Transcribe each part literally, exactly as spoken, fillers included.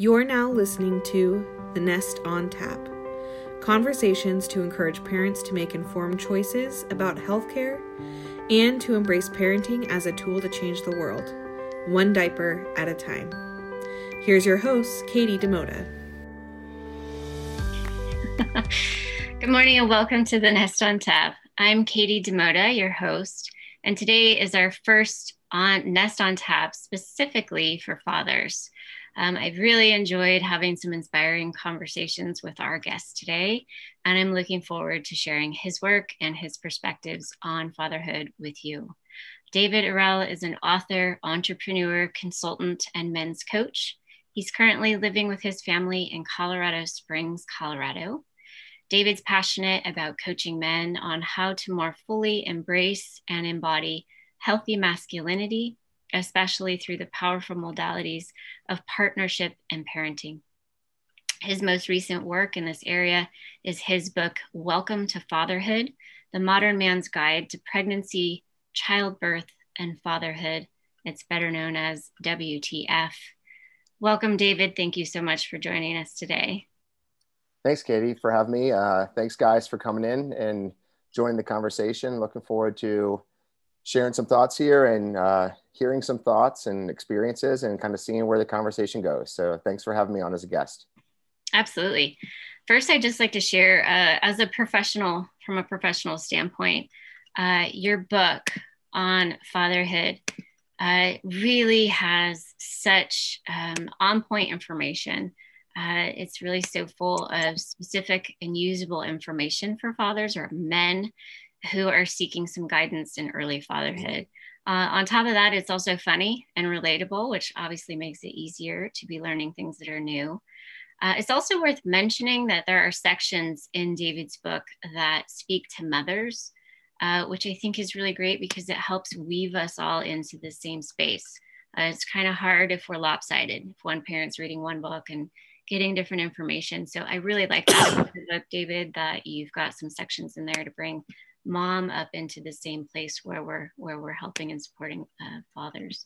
You're now listening to The Nest on Tap, conversations to encourage parents to make informed choices about healthcare and to embrace parenting as a tool to change the world, one diaper at a time. Here's your host, Katie DaMota. Good morning and welcome to The Nest on Tap. I'm Katie DaMota, your host, and today is our first on Nest on Tap specifically for fathers. Um, I've really enjoyed having some inspiring conversations with our guest today, and I'm looking forward to sharing his work and his perspectives on fatherhood with you. David Arrell is an author, entrepreneur, consultant, and men's coach. He's currently living with his family in Colorado Springs, Colorado. David's passionate about coaching men on how to more fully embrace and embody healthy masculinity, especially through the powerful modalities of partnership and parenting. His most recent work in this area is his book, Welcome to Fatherhood, The Modern Man's Guide to Pregnancy, Childbirth, and Fatherhood. It's better known as W T F. Welcome, David. Thank you so much for joining us today. Thanks, Katie, for having me. Uh, thanks, guys, for coming in and joining the conversation. Looking forward to sharing some thoughts here and uh, hearing some thoughts and experiences and kind of seeing where the conversation goes. So thanks for having me on as a guest. Absolutely. First, I'd just like to share uh, as a professional, from a professional standpoint, uh, your book on fatherhood uh, really has such um, on-point information. Uh, it's really so full of specific and usable information for fathers or men who are seeking some guidance in early fatherhood. Uh, on top of that, it's also funny and relatable, which obviously makes it easier to be learning things that are new. Uh, it's also worth mentioning that there are sections in David's book that speak to mothers, uh, which I think is really great because it helps weave us all into the same space. Uh, it's kind of hard if we're lopsided, if one parent's reading one book and getting different information. So I really like that about the book, David, that you've got some sections in there to bring mom up into the same place where we're where we're helping and supporting uh, fathers.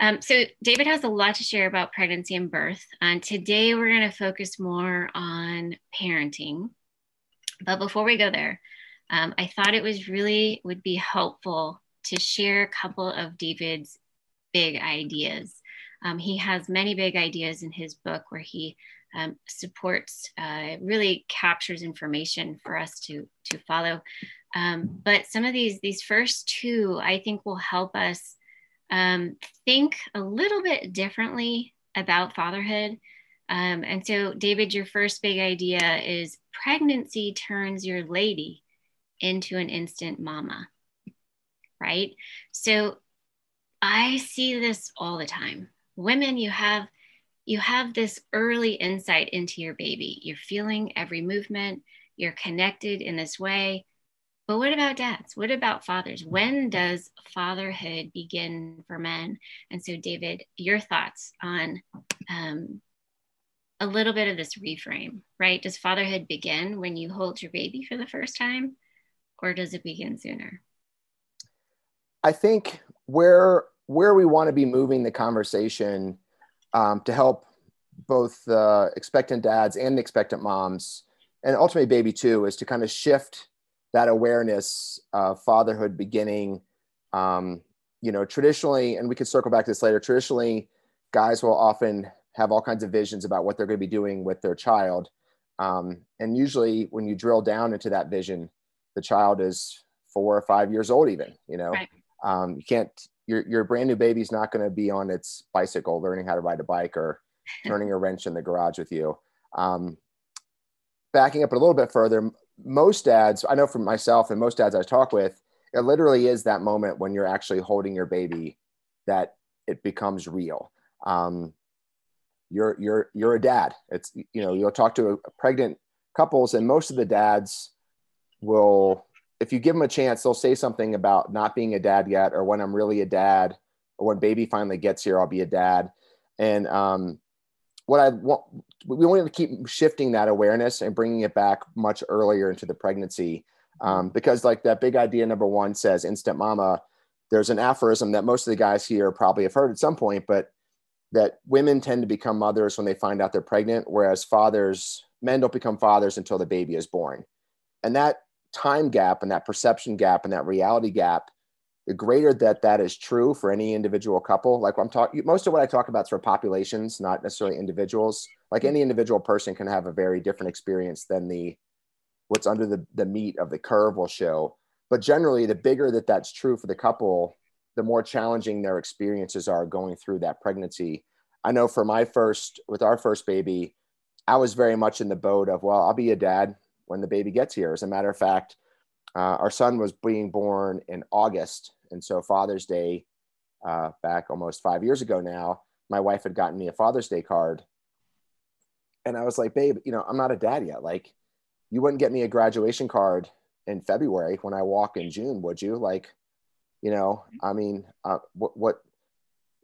Um, so David has a lot to share about pregnancy and birth. And today we're going to focus more on parenting. But before we go there, um, I thought it was really would be helpful to share a couple of David's big ideas. Um, he has many big ideas in his book where he um, supports, uh, really captures information for us to, to follow. Um, but some of these, these first two, I think will help us um, think a little bit differently about fatherhood. Um, and so David, your first big idea is pregnancy turns your lady into an instant mama, right? So I see this all the time. Women, you have you have this early insight into your baby. You're feeling every movement. You're connected in this way. But what about dads? What about fathers? When does fatherhood begin for men? And so, David, your thoughts on um, a little bit of this reframe, right? Does fatherhood begin when you hold your baby for the first time, or does it begin sooner? I think where... where we want to be moving the conversation um, to help both the uh, expectant dads and expectant moms, and ultimately baby too, is to kind of shift that awareness of fatherhood beginning. Um, you know, traditionally, and we could circle back to this later, traditionally, guys will often have all kinds of visions about what they're going to be doing with their child. Um, and usually when you drill down into that vision, the child is four or five years old even, you know, right. um, you can't, Your, your brand new baby's not going to be on its bicycle learning how to ride a bike or turning a wrench in the garage with you. Um, backing up a little bit further, most dads, I know from myself and most dads I talk with, it literally is that moment when you're actually holding your baby that it becomes real. Um, you're, you're, you're a dad. It's, you know, you'll talk to a pregnant couples and most of the dads will, if you give them a chance, they'll say something about not being a dad yet, or when I'm really a dad, or when baby finally gets here, I'll be a dad. And um, what I want, we wanted to keep shifting that awareness and bringing it back much earlier into the pregnancy. Um, because like that big idea number one says, instant mama, there's an aphorism that most of the guys here probably have heard at some point, but that women tend to become mothers when they find out they're pregnant, whereas fathers, men don't become fathers until the baby is born. And that time gap and that perception gap and that reality gap, the greater that that is true for any individual couple, like I'm talking, most of what I talk about is for populations, not necessarily individuals. Like any individual person can have a very different experience than the, what's under the, the meat of the curve will show. But generally, the bigger that that's true for the couple, the more challenging their experiences are going through that pregnancy. I know for my first, with our first baby, I was very much in the boat of, well, I'll be a dad when the baby gets here. As a matter of fact, uh, our son was being born in August. And so Father's Day, uh, back almost five years ago now, my wife had gotten me a Father's Day card. And I was like, babe, you know, I'm not a dad yet. Like, you wouldn't get me a graduation card in February when I walk in June, would you? Like, you know, I mean, uh, what, what,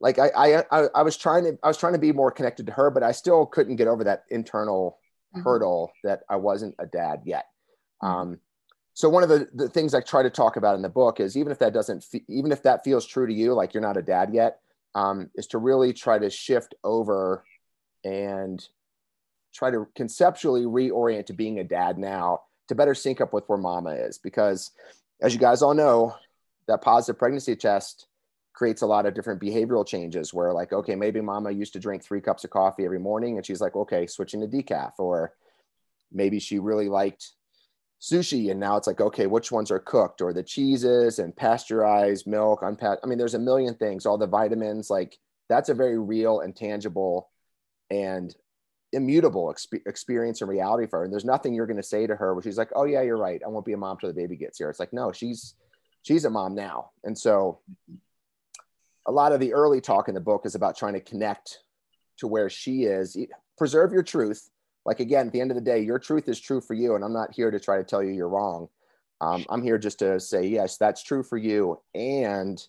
like I, I, I was trying to, I was trying to be more connected to her, but I still couldn't get over that internal mm-hmm. hurdle that I wasn't a dad yet. Mm-hmm. Um, so one of the, the things I try to talk about in the book is, even if that doesn't, fe- even if that feels true to you, like you're not a dad yet, um, is to really try to shift over and try to conceptually reorient to being a dad now to better sync up with where mama is. Because as you guys all know, that positive pregnancy test creates a lot of different behavioral changes where, like, okay, maybe mama used to drink three cups of coffee every morning and she's like, okay, switching to decaf. Or maybe she really liked sushi and now it's like, okay, which ones are cooked, or the cheeses and pasteurized milk, unpacked. I mean, there's a million things, all the vitamins, like that's a very real and tangible and immutable exp- experience and reality for her. And there's nothing you're going to say to her where she's like, oh yeah, you're right, I won't be a mom till the baby gets here. It's like, no, she's, she's a mom now. And so a lot of the early talk in the book is about trying to connect to where she is. Preserve your truth. Like, again, at the end of the day, your truth is true for you. And I'm not here to try to tell you you're wrong. Um, I'm here just to say, yes, that's true for you, and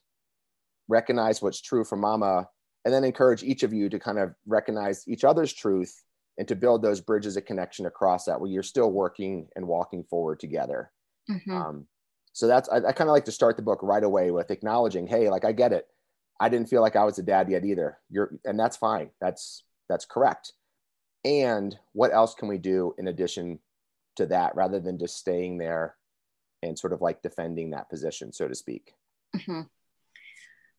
recognize what's true for mama. And then encourage each of you to kind of recognize each other's truth and to build those bridges of connection across that, where you're still working and walking forward together. Mm-hmm. Um, so that's, I, I kind of like to start the book right away with acknowledging, hey, like, I get it. I didn't feel like I was a dad yet either. You're, and that's fine. That's, that's correct. And what else can we do in addition to that, rather than just staying there and sort of like defending that position, so to speak. Mm-hmm.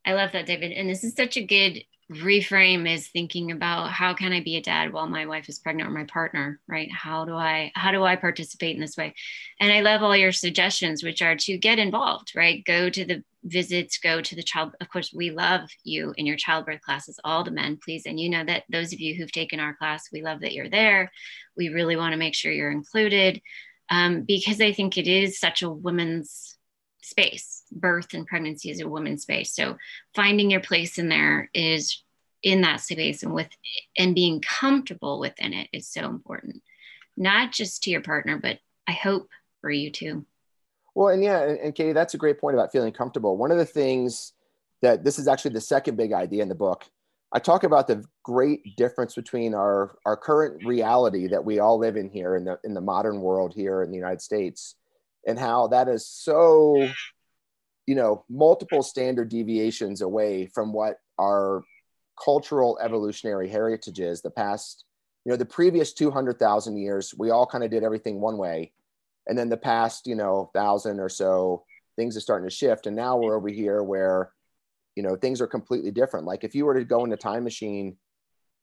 I love that, David. And this is such a good reframe, is thinking about, how can I be a dad while my wife is pregnant, or my partner, right? How do I, how do I participate in this way? And I love all your suggestions, which are to get involved, right? Go to the visits, go to the child. Of course, we love you in your childbirth classes, all the men, please. And you know that those of you who've taken our class, we love that you're there. We really want to make sure you're included, um, because I think it is such a woman's space. Birth and pregnancy is a woman's space. So finding your place in there, is in that space, and with, and being comfortable within it, is so important, not just to your partner, but I hope for you too. Well, and yeah, and, and Katie, that's a great point about feeling comfortable. One of the things that, this is actually the second big idea in the book, I talk about the great difference between our, our current reality that we all live in here in the, in the modern world here in the United States, and how that is so, you know, multiple standard deviations away from what our cultural evolutionary heritage is. The past, you know, the previous two hundred thousand years, we all kind of did everything one way. And then the past, you know, thousand or so, things are starting to shift. And now we're over here where, you know, things are completely different. Like if you were to go in a time machine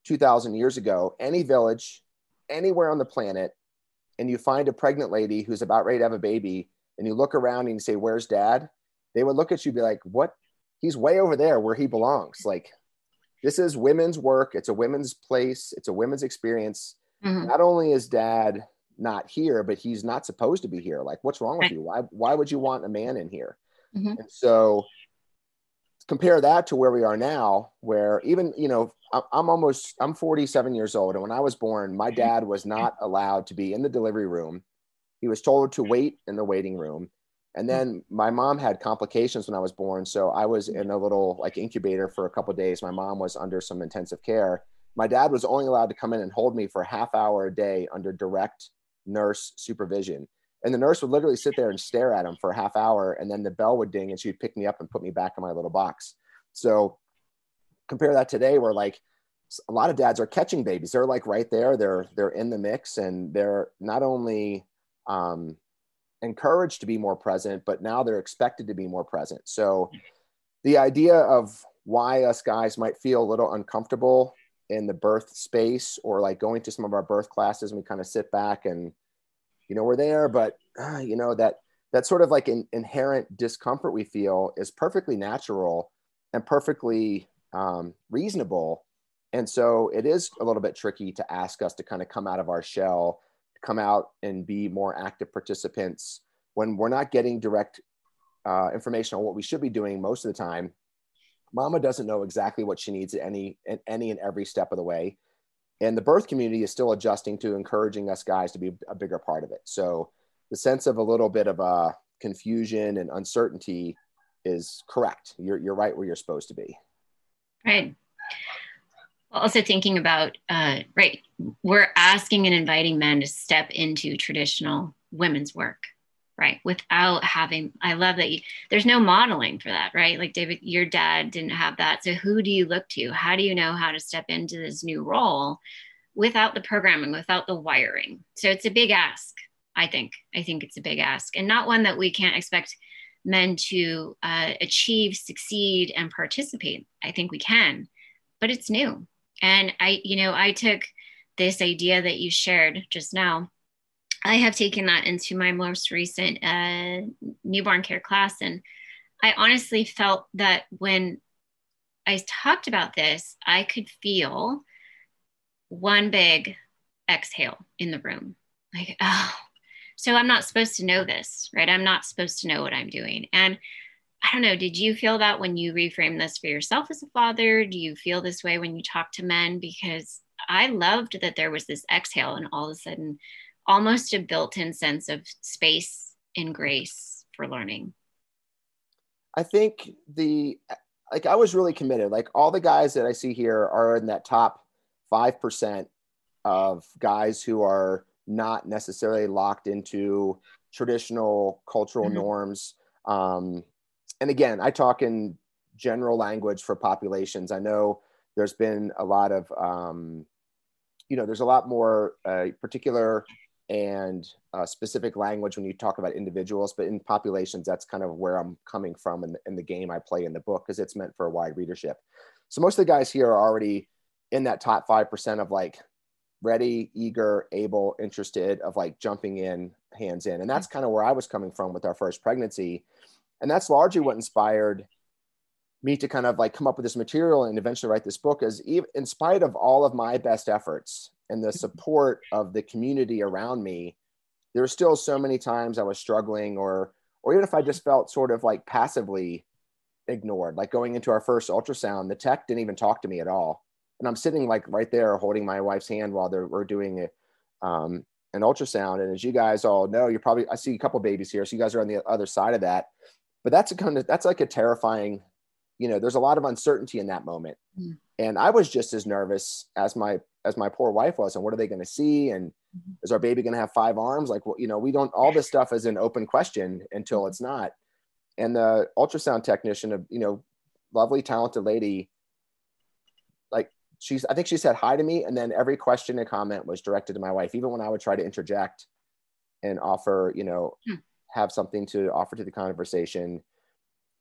two thousand years ago, any village, anywhere on the planet, and you find a pregnant lady who's about ready to have a baby, and you look around and you say, where's dad? They would look at you and be like, what? He's way over there where he belongs. Like, this is women's work. It's a women's place. It's a women's experience. Mm-hmm. Not only is dad not here, but he's not supposed to be here. Like, what's wrong with you? Why, why would you want a man in here? Mm-hmm. And so compare that to where we are now, where even, you know, I'm almost, I'm forty-seven years old. And when I was born, my dad was not allowed to be in the delivery room. He was told to wait in the waiting room. And then my mom had complications when I was born. So I was in a little like incubator for a couple of days. My mom was under some intensive care. My dad was only allowed to come in and hold me for a half hour a day under direct nurse supervision. And the nurse would literally sit there and stare at him for a half hour. And then the bell would ding and she'd pick me up and put me back in my little box. So compare that today, where like a lot of dads are catching babies. They're like right there, they're, they're in the mix, and they're not only um, encouraged to be more present, but now they're expected to be more present. So the idea of why us guys might feel a little uncomfortable in the birth space, or like going to some of our birth classes and we kind of sit back and, you know, we're there, but uh, you know, that, that sort of like an inherent discomfort we feel is perfectly natural and perfectly um, reasonable. And so it is a little bit tricky to ask us to kind of come out of our shell, come out and be more active participants when we're not getting direct uh, information on what we should be doing most of the time. Mama doesn't know exactly what she needs at any, at any and every step of the way. And the birth community is still adjusting to encouraging us guys to be a bigger part of it. So the sense of a little bit of a confusion and uncertainty is correct. You're, you're right where you're supposed to be. Right. Also thinking about, uh, right, we're asking and inviting men to step into traditional women's work, right? Without having, I love that you, there's no modeling for that, right? Like David, your dad didn't have that. So who do you look to? How do you know how to step into this new role without the programming, without the wiring? So it's a big ask, I think. I think it's a big ask, and not one that we can't expect men to uh, achieve, succeed, and participate. I think we can, but it's new. And I, you know, I took this idea that you shared just now. I have taken that into my most recent uh, newborn care class. And I honestly felt that when I talked about this, I could feel one big exhale in the room. Like, oh, so I'm not supposed to know this, right? I'm not supposed to know what I'm doing. And I don't know, did you feel that when you reframe this for yourself as a father? Do you feel this way when you talk to men? Because I loved that there was this exhale and all of a sudden almost a built-in sense of space and grace for learning. I think the, like I was really committed, like all the guys that I see here are in that top five percent of guys who are not necessarily locked into traditional cultural mm-hmm. norms. Um, And again, I talk in general language for populations. I know there's been a lot of, um, you know, there's a lot more uh, particular and uh, specific language when you talk about individuals, but in populations, that's kind of where I'm coming from in the, in the game I play in the book, because it's meant for a wide readership. So most of the guys here are already in that top five percent of like ready, eager, able, interested, of like jumping in, hands in. And that's kind of where I was coming from with our first pregnancy. And that's largely what inspired me to kind of like come up with this material and eventually write this book, is even in spite of all of my best efforts and the support of the community around me, there were still so many times I was struggling, or, or even if I just felt sort of like passively ignored, like going into our first ultrasound, the tech didn't even talk to me at all. And I'm sitting like right there holding my wife's hand while they're, we're doing a, um, an ultrasound. And as you guys all know, you're probably, I see a couple babies here. So you guys are on the other side of that. But that's a kind of, that's like a terrifying, you know, there's a lot of uncertainty in that moment. Mm. And I was just as nervous as my, as my poor wife was. And what are they going to see? And mm-hmm. is our baby going to have five arms? Like, well, you know, we don't, all this stuff is an open question until mm-hmm. it's not. And the ultrasound technician, you know, lovely, talented lady, like she's, I think she said hi to me. And then every question and comment was directed to my wife, even when I would try to interject and offer, you know, mm. have something to offer to the conversation.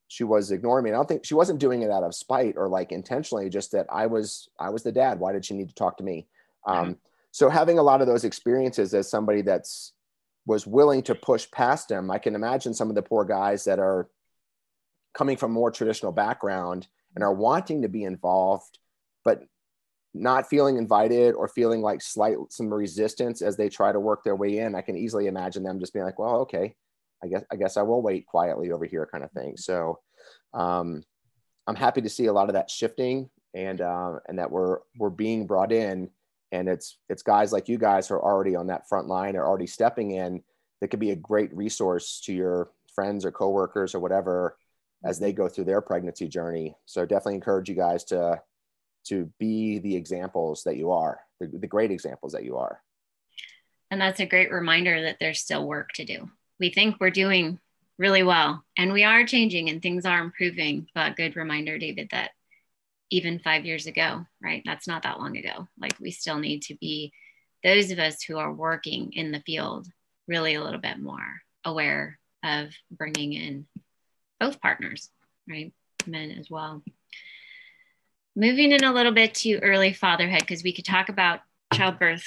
She was ignoring me. And I don't think she wasn't doing it out of spite or like intentionally, just that I was, I was the dad. Why did she need to talk to me? Um, mm-hmm. So having a lot of those experiences as somebody that's was willing to push past them, I can imagine some of the poor guys that are coming from a more traditional background and are wanting to be involved, but not feeling invited or feeling like slight, some resistance as they try to work their way in. I can easily imagine them just being like, well, okay, I guess, I guess I will wait quietly over here, kind of thing. So um, I'm happy to see a lot of that shifting, and uh, and that we're we're being brought in, and it's it's guys like you guys who are already on that front line, are already stepping in, that could be a great resource to your friends or coworkers or whatever as they go through their pregnancy journey. So definitely encourage you guys to to be the examples that you are, the, the great examples that you are. And that's a great reminder that there's still work to do. We think we're doing really well, and we are changing and things are improving, but good reminder, David, that even five years ago, right? That's not that long ago. Like, we still need to be, those of us who are working in the field, really a little bit more aware of bringing in both partners, right? Men as well. Moving in a little bit to early fatherhood, because we could talk about childbirth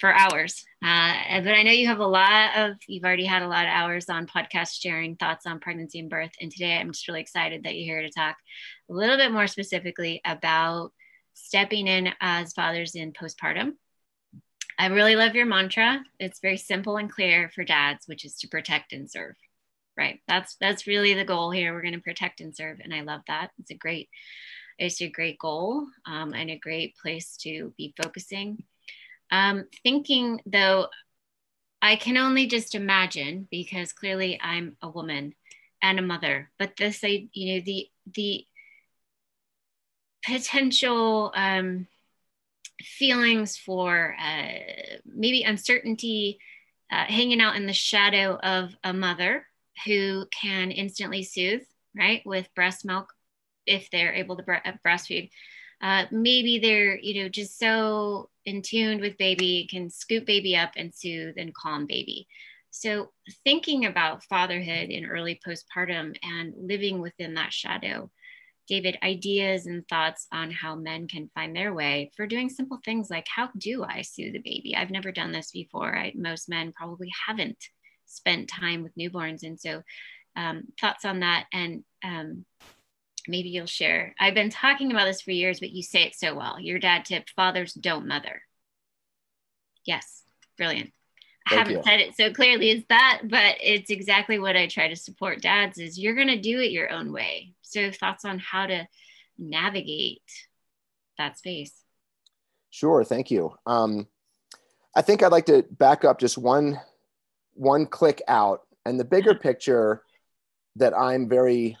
for hours. Uh, but I know you have a lot of, you've already had a lot of hours on podcast sharing thoughts on pregnancy and birth. And today I'm just really excited that you're here to talk a little bit more specifically about stepping in as fathers in postpartum. I really love your mantra. It's very simple and clear for dads, which is to protect and serve, right? That's, that's really the goal here. We're going to protect and serve. And I love that. It's a great, it's a great goal um, and a great place to be focusing. Um, thinking though, I can only just imagine, because clearly I'm a woman and a mother, but this, I, you know, the, the potential um, feelings for uh, maybe uncertainty, uh, hanging out in the shadow of a mother who can instantly soothe, right, with breast milk, if they're able to bre- breastfeed. Uh, maybe they're, you know, just so in tune with baby, can scoop baby up and soothe and calm baby. So thinking about fatherhood in early postpartum and living within that shadow, David, ideas and thoughts on how men can find their way for doing simple things like, how do I soothe a baby? I've never done this before. Right? Most men probably haven't spent time with newborns. And so um, thoughts on that, and um, maybe you'll share. I've been talking about this for years, but you say it so well. Your dad tip, fathers don't mother. Yes, brilliant. Thank I haven't you. said it so clearly as that, but it's exactly what I try to support dads is you're going to do it your own way. So thoughts on how to navigate that space. Sure, thank you. Um, I think I'd like to back up just one, one click out. And the bigger picture that I'm very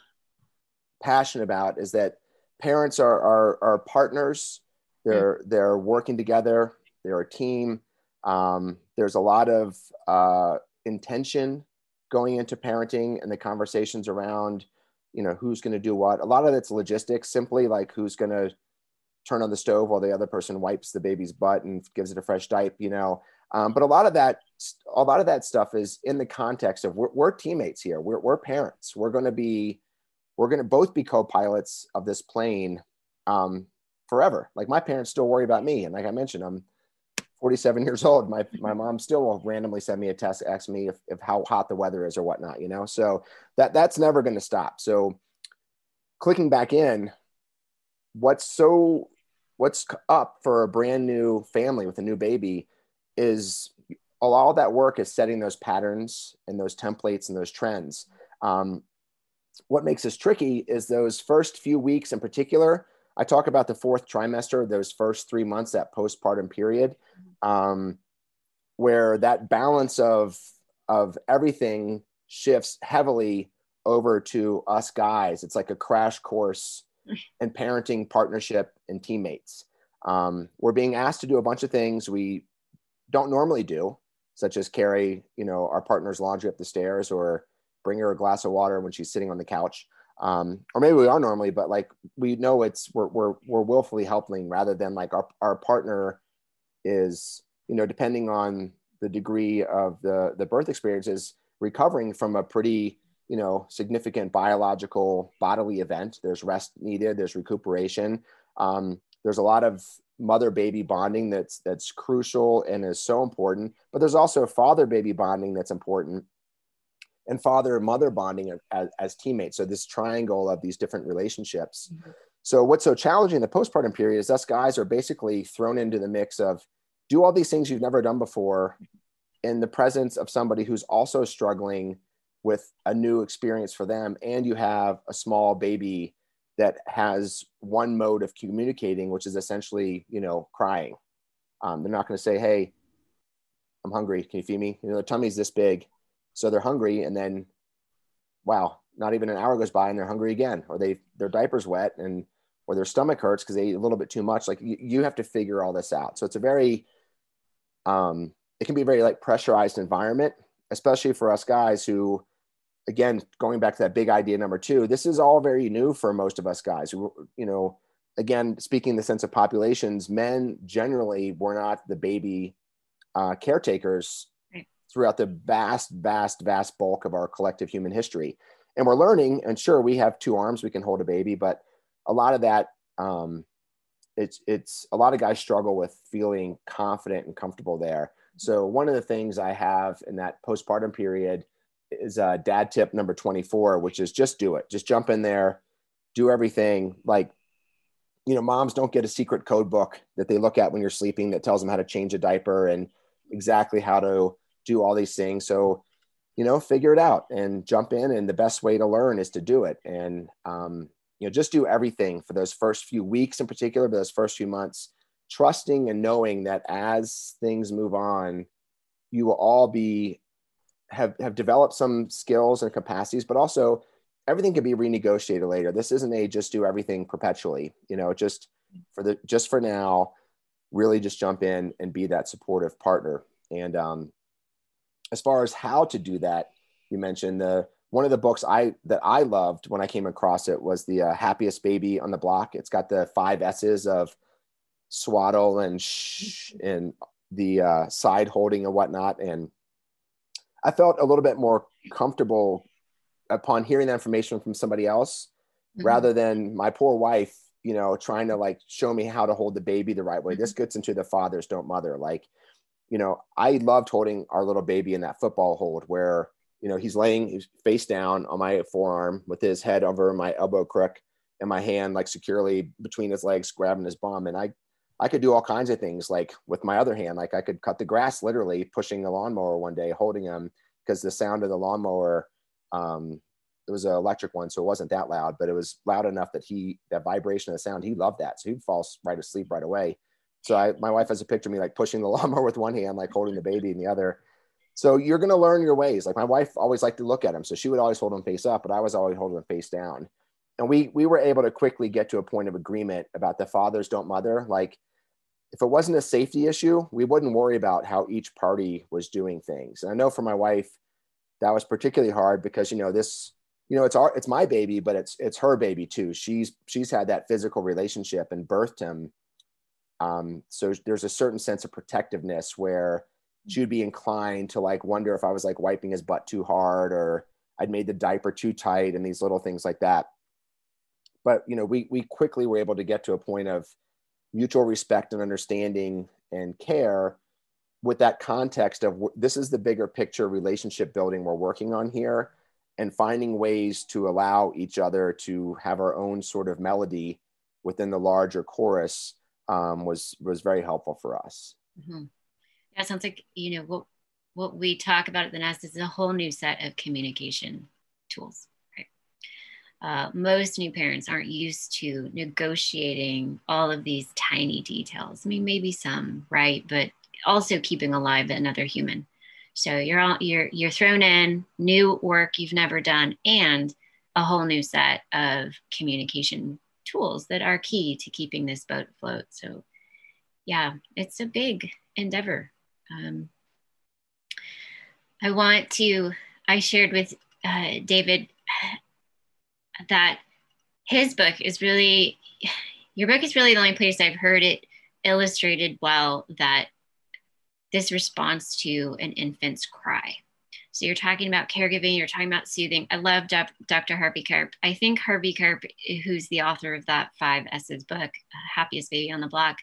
passionate about is that parents are are, are partners. They're mm. they're working together. They're a team. Um, there's a lot of uh, intention going into parenting and the conversations around, you know, who's going to do what. A lot of it's logistics, simply like who's going to turn on the stove while the other person wipes the baby's butt and gives it a fresh diaper, you know. Um, but a lot of that, a lot of that stuff is in the context of we're, we're teammates here. We're we're parents. We're going to be We're going to both be co-pilots of this plane um, forever. Like, my parents still worry about me. And like I mentioned, I'm forty-seven years old. My my mom still will randomly send me a text, ask me if, if how hot the weather is or whatnot, you know? So that that's never going to stop. So clicking back in, what's so, what's up for a brand new family with a new baby is all, all that work is setting those patterns and those templates and those trends. Um, What makes this tricky is those first few weeks in particular. I talk about the fourth trimester, those first three months, that postpartum period, um, where that balance of, of everything shifts heavily over to us guys. It's like a crash course in parenting, partnership, and teammates. Um, we're being asked to do a bunch of things we don't normally do, such as carry, you know, our partner's laundry up the stairs, or bring her a glass of water when she's sitting on the couch. Um, or maybe we are normally, but like, we know it's, we're, we're, we're willfully helping rather than like our, our partner is, you know, depending on the degree of the, the birth experience, is recovering from a pretty, you know, significant biological bodily event. There's rest needed, there's recuperation. Um, there's a lot of mother baby bonding that's, that's crucial and is so important, but there's also father baby bonding that's important, and father and mother bonding as, as teammates. So this triangle of these different relationships. Mm-hmm. So what's so challenging in the postpartum period is us guys are basically thrown into the mix of do all these things you've never done before in the presence of somebody who's also struggling with a new experience for them. And you have a small baby that has one mode of communicating, which is essentially, you know, crying. Um, they're not going to say, hey, I'm hungry. Can you feed me? You know, their tummy's this big. So they're hungry, and then, wow, not even an hour goes by and they're hungry again, or they their diaper's wet, and or their stomach hurts because they ate a little bit too much. Like, you, you have to figure all this out. So it's a very, um, it can be a very like pressurized environment, especially for us guys who, again, going back to that big idea number two, this is all very new for most of us guys. You know, again, speaking in the sense of populations, men generally were not the baby uh, caretakers right. throughout the vast, vast, vast bulk of our collective human history. And we're learning, and sure, we have two arms, we can hold a baby, but a lot of that, um, it's, it's a lot of guys struggle with feeling confident and comfortable there. So one of the things I have in that postpartum period is uh, dad tip number twenty-four, which is just do it. Just jump in there, do everything. Like, you know, moms don't get a secret code book that they look at when you're sleeping that tells them how to change a diaper and exactly how to do all these things. So, you know, figure it out and jump in. And the best way to learn is to do it. And, um, you know, just do everything for those first few weeks in particular, but those first few months, trusting and knowing that as things move on, you will all be, have, have developed some skills and capacities, but also everything can be renegotiated later. This isn't a just do everything perpetually, you know, just for the, just for now, really just jump in and be that supportive partner. And, um, as far as how to do that, you mentioned the, one of the books I, that I loved when I came across it was the uh, Happiest Baby on the Block. It's got the five S's of swaddle and shh and the uh, side holding and whatnot. And I felt a little bit more comfortable upon hearing that information from somebody else, mm-hmm. rather than my poor wife, you know, trying to like show me how to hold the baby the right way. This gets into the fathers don't mother. Like, you know, I loved holding our little baby in that football hold where, you know, he's laying he's face down on my forearm with his head over my elbow crook and my hand like securely between his legs, grabbing his bum. And I, I could do all kinds of things like with my other hand, like I could cut the grass, literally pushing a lawnmower one day, holding him because the sound of the lawnmower, um, it was an electric one. So it wasn't that loud, but it was loud enough that he, that vibration of the sound, he loved that. So he'd fall right asleep right away. So I, my wife has a picture of me like pushing the lawnmower with one hand, like holding the baby in the other. So you're going to learn your ways. Like my wife always liked to look at him. So she would always hold him face up, but I was always holding him face down. And we, we were able to quickly get to a point of agreement about the fathers don't mother. Like if it wasn't a safety issue, we wouldn't worry about how each party was doing things. And I know for my wife, that was particularly hard because, you know, this, you know, it's our, it's my baby, but it's, it's her baby too. She's, she's had that physical relationship and birthed him. Um, so there's a certain sense of protectiveness where she would be inclined to like wonder if I was like wiping his butt too hard or I'd made the diaper too tight and these little things like that. But, you know, we, we quickly were able to get to a point of mutual respect and understanding and care with that context of this is the bigger picture relationship building we're working on here and finding ways to allow each other to have our own sort of melody within the larger chorus. Um, was was very helpful for us. Mm-hmm. Yeah, it sounds like, you know, what what we talk about at the Nest is a whole new set of communication tools. Right? Uh, most new parents aren't used to negotiating all of these tiny details. I mean, maybe some, right? But also keeping alive another human. So you're all you're you're thrown in new work you've never done and a whole new set of communication tools that are key to keeping this boat afloat. So yeah, it's a big endeavor. Um, I want to, I shared with uh, David that his book is really, your book is really the only place I've heard it illustrated well, that this response to an infant's cry. So you're talking about caregiving, you're talking about soothing. I love Doctor Harvey Karp. I think Harvey Karp, who's the author of that Five S's book, Happiest Baby on the Block,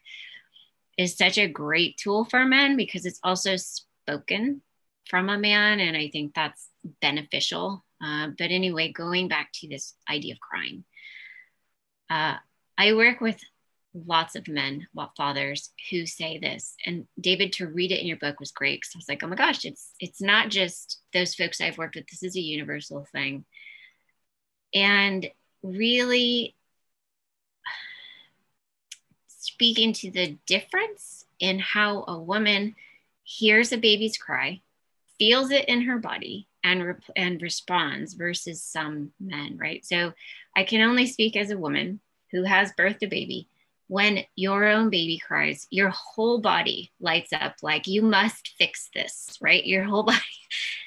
is such a great tool for men because it's also spoken from a man. And I think that's beneficial. Uh, but anyway, going back to this idea of crying. Uh, I work with lots of men, fathers who say this. And David, to read it in your book was great because I was like, oh my gosh, it's it's not just those folks I've worked with. This is a universal thing. And really speaking to the difference in how a woman hears a baby's cry, feels it in her body, and re and responds versus some men, right? So I can only speak as a woman who has birthed a baby. When your own baby cries, your whole body lights up like you must fix this, right? Your whole body.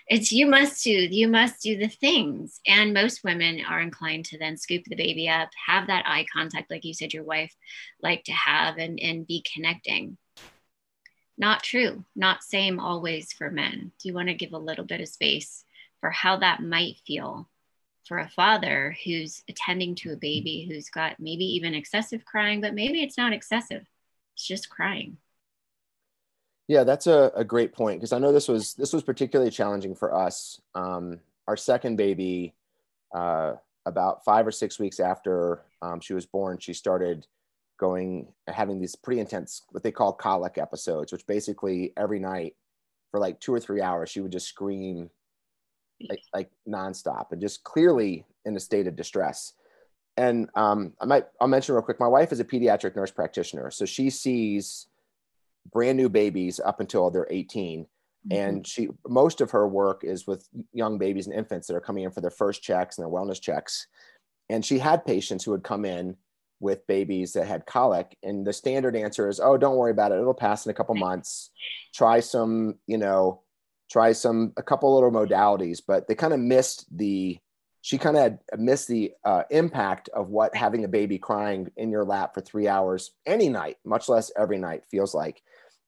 it's you must do, you must do the things. And most women are inclined to then scoop the baby up, have that eye contact, like you said, your wife liked to have, and, and be connecting. Not true, not same always for men. Do you want to give a little bit of space for how that might feel for a father who's attending to a baby who's got maybe even excessive crying, but maybe it's not excessive, it's just crying. Yeah, that's a, a great point, because I know this was this was particularly challenging for us. Um, our second baby, uh, about five or six weeks after um, she was born, she started going, having these pretty intense, what they call colic episodes, which basically every night for like two or three hours, she would just scream like, like nonstop, and just clearly in a state of distress. And um, I might, I'll mention real quick, my wife is a pediatric nurse practitioner. So she sees brand new babies up until they're eighteen. Mm-hmm. And she, most of her work is with young babies and infants that are coming in for their first checks and their wellness checks. And she had patients who would come in with babies that had colic, and the standard answer is, oh, don't worry about it, it'll pass in a couple months. Try some, you know, try some, a couple little modalities, but they kind of missed the, she kind of missed the uh, impact of what having a baby crying in your lap for three hours any night, much less every night, feels like.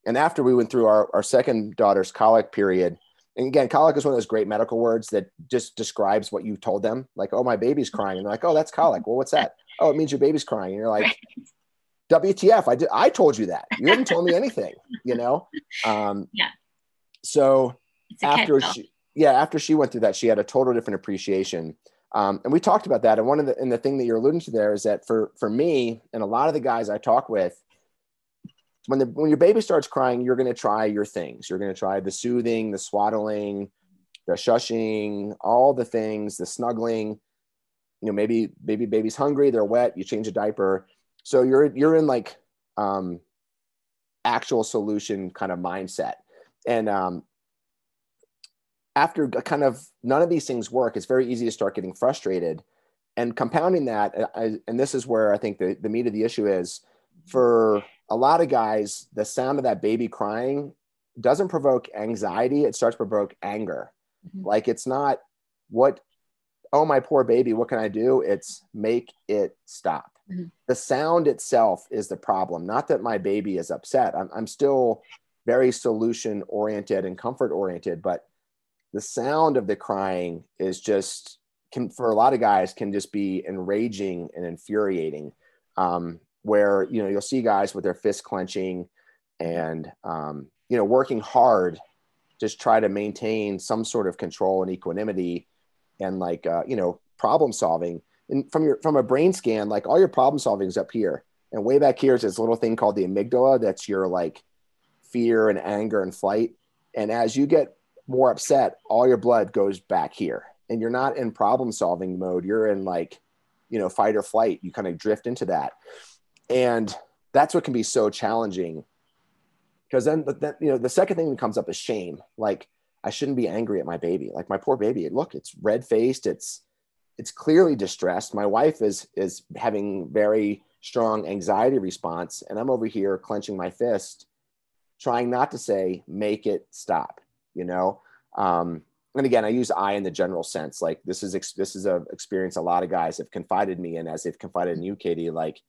And after we went through our, our second daughter's colic period, and again, colic is one of those great medical words that just describes what you told them. Like, oh, my baby's crying. And they're like, oh, that's colic. Well, what's that? Oh, it means your baby's crying. And you're like, W T F, I did, I told you that. You didn't tell me anything, you know? Um, yeah. So after she, yeah, after she went through that, she had a total different appreciation. Um, and we talked about that. And one of the, and the thing that you're alluding to there is that for, for me and a lot of the guys I talk with, When the, when your baby starts crying, you're going to try your things. You're going to try the soothing, the swaddling, the shushing, all the things, the snuggling. You know, maybe maybe baby's hungry, they're wet, you change a diaper. So you're you're in like um, actual solution kind of mindset. And um, after kind of none of these things work, it's very easy to start getting frustrated. And compounding that, I, and this is where I think the, the meat of the issue is, for a lot of guys, the sound of that baby crying doesn't provoke anxiety. It starts to provoke anger. Mm-hmm. Like, it's not what, oh, my poor baby, what can I do? It's make it stop. Mm-hmm. The sound itself is the problem. Not that my baby is upset. I'm, I'm still very solution oriented and comfort oriented, but the sound of the crying is just, can, for a lot of guys, can just be enraging and infuriating. Um, where, you know, you'll see guys with their fists clenching and, um, you know, working hard, just try to maintain some sort of control and equanimity and like, uh, you know, problem solving. And from your, from a brain scan, like all your problem solving is up here, and way back here is this little thing called the amygdala. That's your like fear and anger and flight. And as you get more upset, all your blood goes back here, and you're not in problem solving mode. You're in like, you know, fight or flight. You kind of drift into that. And that's what can be so challenging, because then, but then, you know, the second thing that comes up is shame. Like, I shouldn't be angry at my baby. Like, my poor baby, look, it's red faced. It's, it's clearly distressed. My wife is, is having very strong anxiety response. And I'm over here clenching my fist, trying not to say, make it stop, you know? Um, and again, I use I in the general sense. Like, this is, ex- this is a experience a lot of guys have confided me in, as they've confided in you, Katie. Like,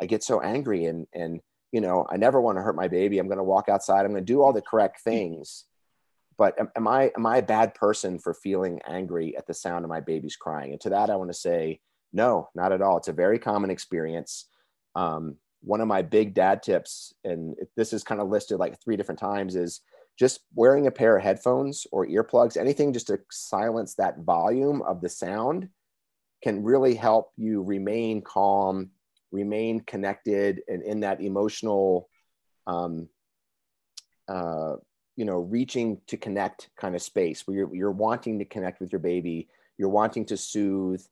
I get so angry and, and, you know, I never want to hurt my baby. I'm going to walk outside. I'm going to do all the correct things, but am, am I, am I a bad person for feeling angry at the sound of my baby's crying? And to that, I want to say, no, not at all. It's a very common experience. Um, one of my big dad tips, and this is kind of listed like three different times, is just wearing a pair of headphones or earplugs, anything just to silence that volume of the sound, can really help you remain calm, remain connected, and in that emotional, um, uh, you know, reaching to connect kind of space where you're, you're wanting to connect with your baby, you're wanting to soothe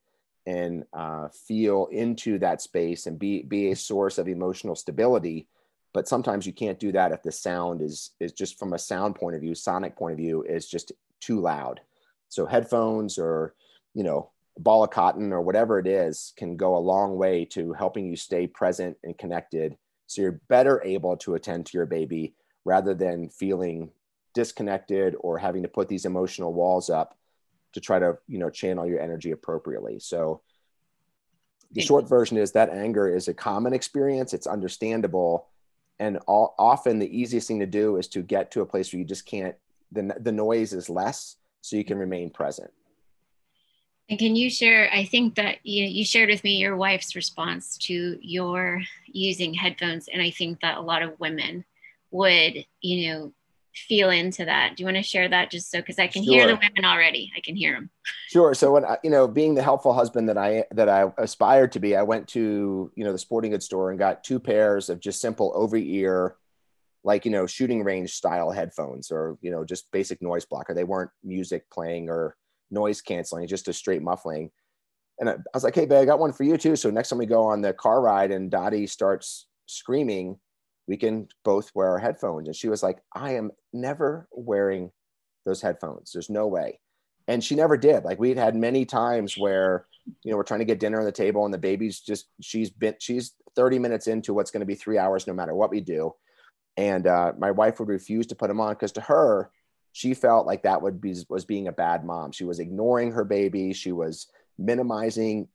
and uh, feel into that space and be be a source of emotional stability. But sometimes you can't do that if the sound is, is just from a sound point of view, sonic point of view, is just too loud. So headphones or, you know, a ball of cotton or whatever it is can go a long way to helping you stay present and connected. So you're better able to attend to your baby rather than feeling disconnected or having to put these emotional walls up to try to, you know, channel your energy appropriately. So the short version is that anger is a common experience. It's understandable. And all, often the easiest thing to do is to get to a place where you just can't, the, the noise is less, so you can remain present. And can you share, I think that you, you shared with me your wife's response to your using headphones. And I think that a lot of women would, you know, feel into that. Do you want to share that just so, because I can sure. hear the women already. I can hear them. Sure. So when I, you know, being the helpful husband that I, that I aspired to be, I went to, you know, the sporting goods store and got two pairs of just simple over ear, like, you know, shooting range style headphones, or, you know, just basic noise blocker. They weren't music playing or noise canceling, just a straight muffling. And I, I was like, hey, babe, I got one for you too. So next time we go on the car ride and Dottie starts screaming, we can both wear our headphones. And she was like, I am never wearing those headphones. There's no way. And she never did. Like, we'd had many times where, you know, we're trying to get dinner on the table and the baby's just, she's been, she's thirty minutes into what's going to be three hours, no matter what we do. And uh, my wife would refuse to put them on because to her, she felt like that would be, was being a bad mom. She was ignoring her baby. She was minimizing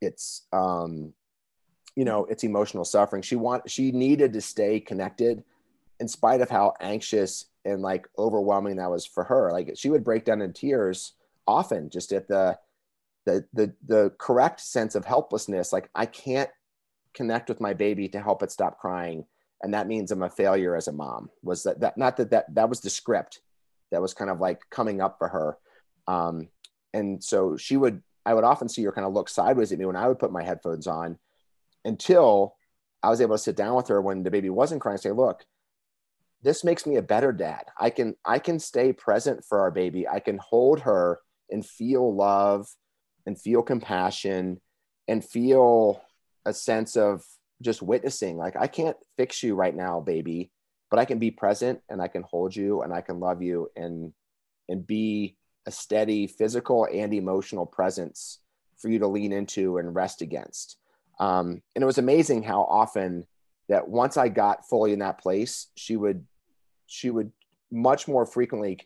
its, um, you know, its emotional suffering. She want, she needed to stay connected in spite of how anxious and like overwhelming that was for her. Like, she would break down in tears often just at the, the, the, the correct sense of helplessness. Like, I can't connect with my baby to help it stop crying. And that means I'm a failure as a mom. Was that, that not that, that, that was the script that was kind of like coming up for her. Um, and so she would, I would often see her kind of look sideways at me when I would put my headphones on, until I was able to sit down with her when the baby wasn't crying and say, look, this makes me a better dad. I can, I can stay present for our baby. I can hold her and feel love and feel compassion and feel a sense of just witnessing. Like, I can't fix you right now, baby, but I can be present and I can hold you and I can love you and, and be a steady physical and emotional presence for you to lean into and rest against. Um, and it was amazing how often that once I got fully in that place, she would, she would much more frequently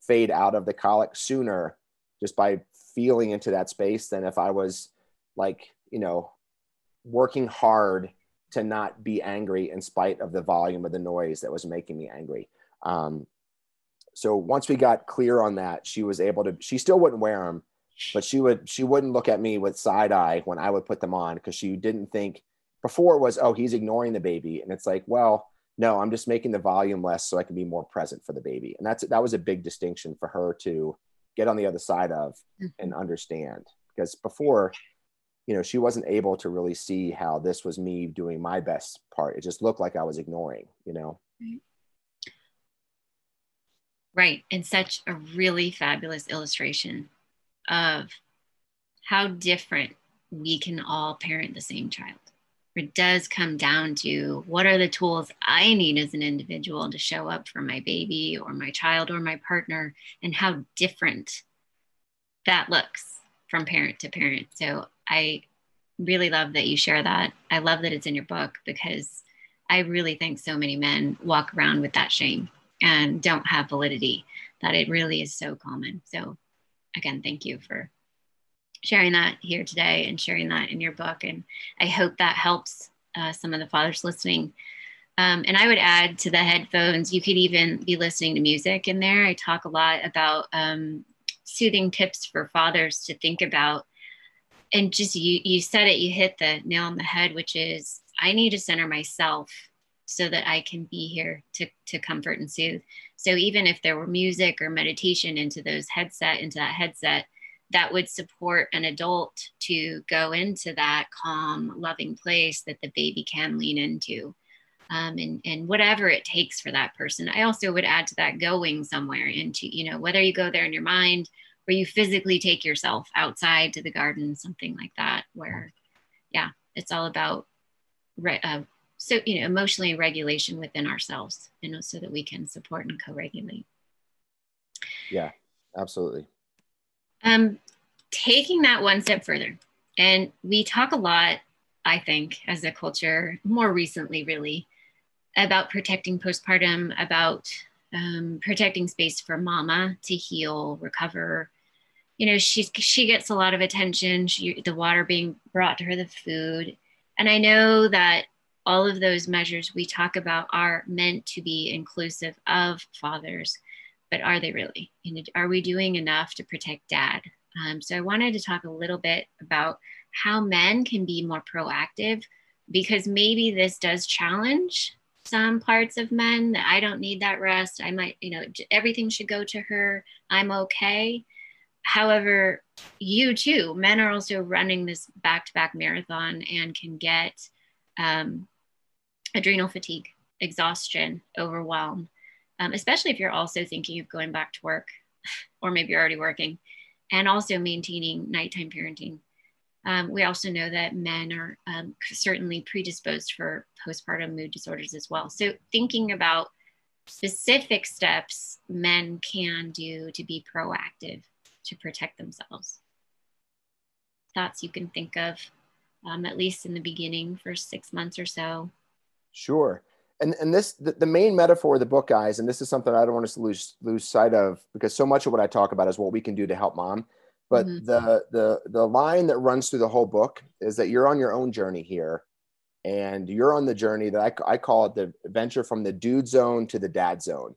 fade out of the colic sooner just by feeling into that space than if I was like, you know, working hard to not be angry in spite of the volume of the noise that was making me angry. Um, so once we got clear on that, she was able to, she still wouldn't wear them, but she would, she wouldn't look at me with side eye when I would put them on. Cause she didn't think, before it was, oh, he's ignoring the baby. And it's like, well, no, I'm just making the volume less so I can be more present for the baby. And that's, that was a big distinction for her to get on the other side of and understand, because before, you know, she wasn't able to really see how this was me doing my best part. It just looked like I was ignoring, you know? Right. Right. And such a really fabulous illustration of how different we can all parent the same child. It does come down to, what are the tools I need as an individual to show up for my baby or my child or my partner, and how different that looks from parent to parent. So I really love that you share that. I love that it's in your book, because I really think so many men walk around with that shame and don't have validity, that it really is so common. So again, thank you for sharing that here today and sharing that in your book. And I hope that helps uh, some of the fathers listening. Um, and I would add to the headphones, you could even be listening to music in there. I talk a lot about um, soothing tips for fathers to think about. And just, you, you said it, you hit the nail on the head, which is, I need to center myself so that I can be here to, to comfort and soothe. So even if there were music or meditation into those headset, into that headset, that would support an adult to go into that calm, loving place that the baby can lean into. Um, and, and whatever it takes for that person. I also would add to that, going somewhere into, you know, whether you go there in your mind, where you physically take yourself outside to the garden, something like that, where, yeah, it's all about, re- uh, so, you know, emotionally regulation within ourselves, you know, so that we can support and co-regulate. Yeah, absolutely. Um, taking that one step further, and we talk a lot, I think, as a culture, more recently, really, about protecting postpartum, about um, protecting space for mama to heal, recover. You know, she's, she gets a lot of attention, she, the water being brought to her, the food. And I know that all of those measures we talk about are meant to be inclusive of fathers, but are they really? Are we doing enough to protect dad? Um, so I wanted to talk a little bit about how men can be more proactive, because maybe this does challenge some parts of men that I don't need that rest. I might, you know, everything should go to her. I'm okay. However, you too, men are also running this back-to-back marathon and can get um, adrenal fatigue, exhaustion, overwhelm, um, especially if you're also thinking of going back to work, or maybe you're already working, and also maintaining nighttime parenting. Um, we also know that men are um, certainly predisposed for postpartum mood disorders as well. So thinking about specific steps men can do to be proactive to protect themselves. Thoughts you can think of, um, at least in the beginning for six months or so. Sure. And, and this, the, the main metaphor of the book, guys, and this is something I don't want us to lose, lose sight of, because so much of what I talk about is what we can do to help mom. But mm-hmm. the, the, the line that runs through the whole book is that you're on your own journey here, and you're on the journey that I, I call it the venture from the dude zone to the dad zone.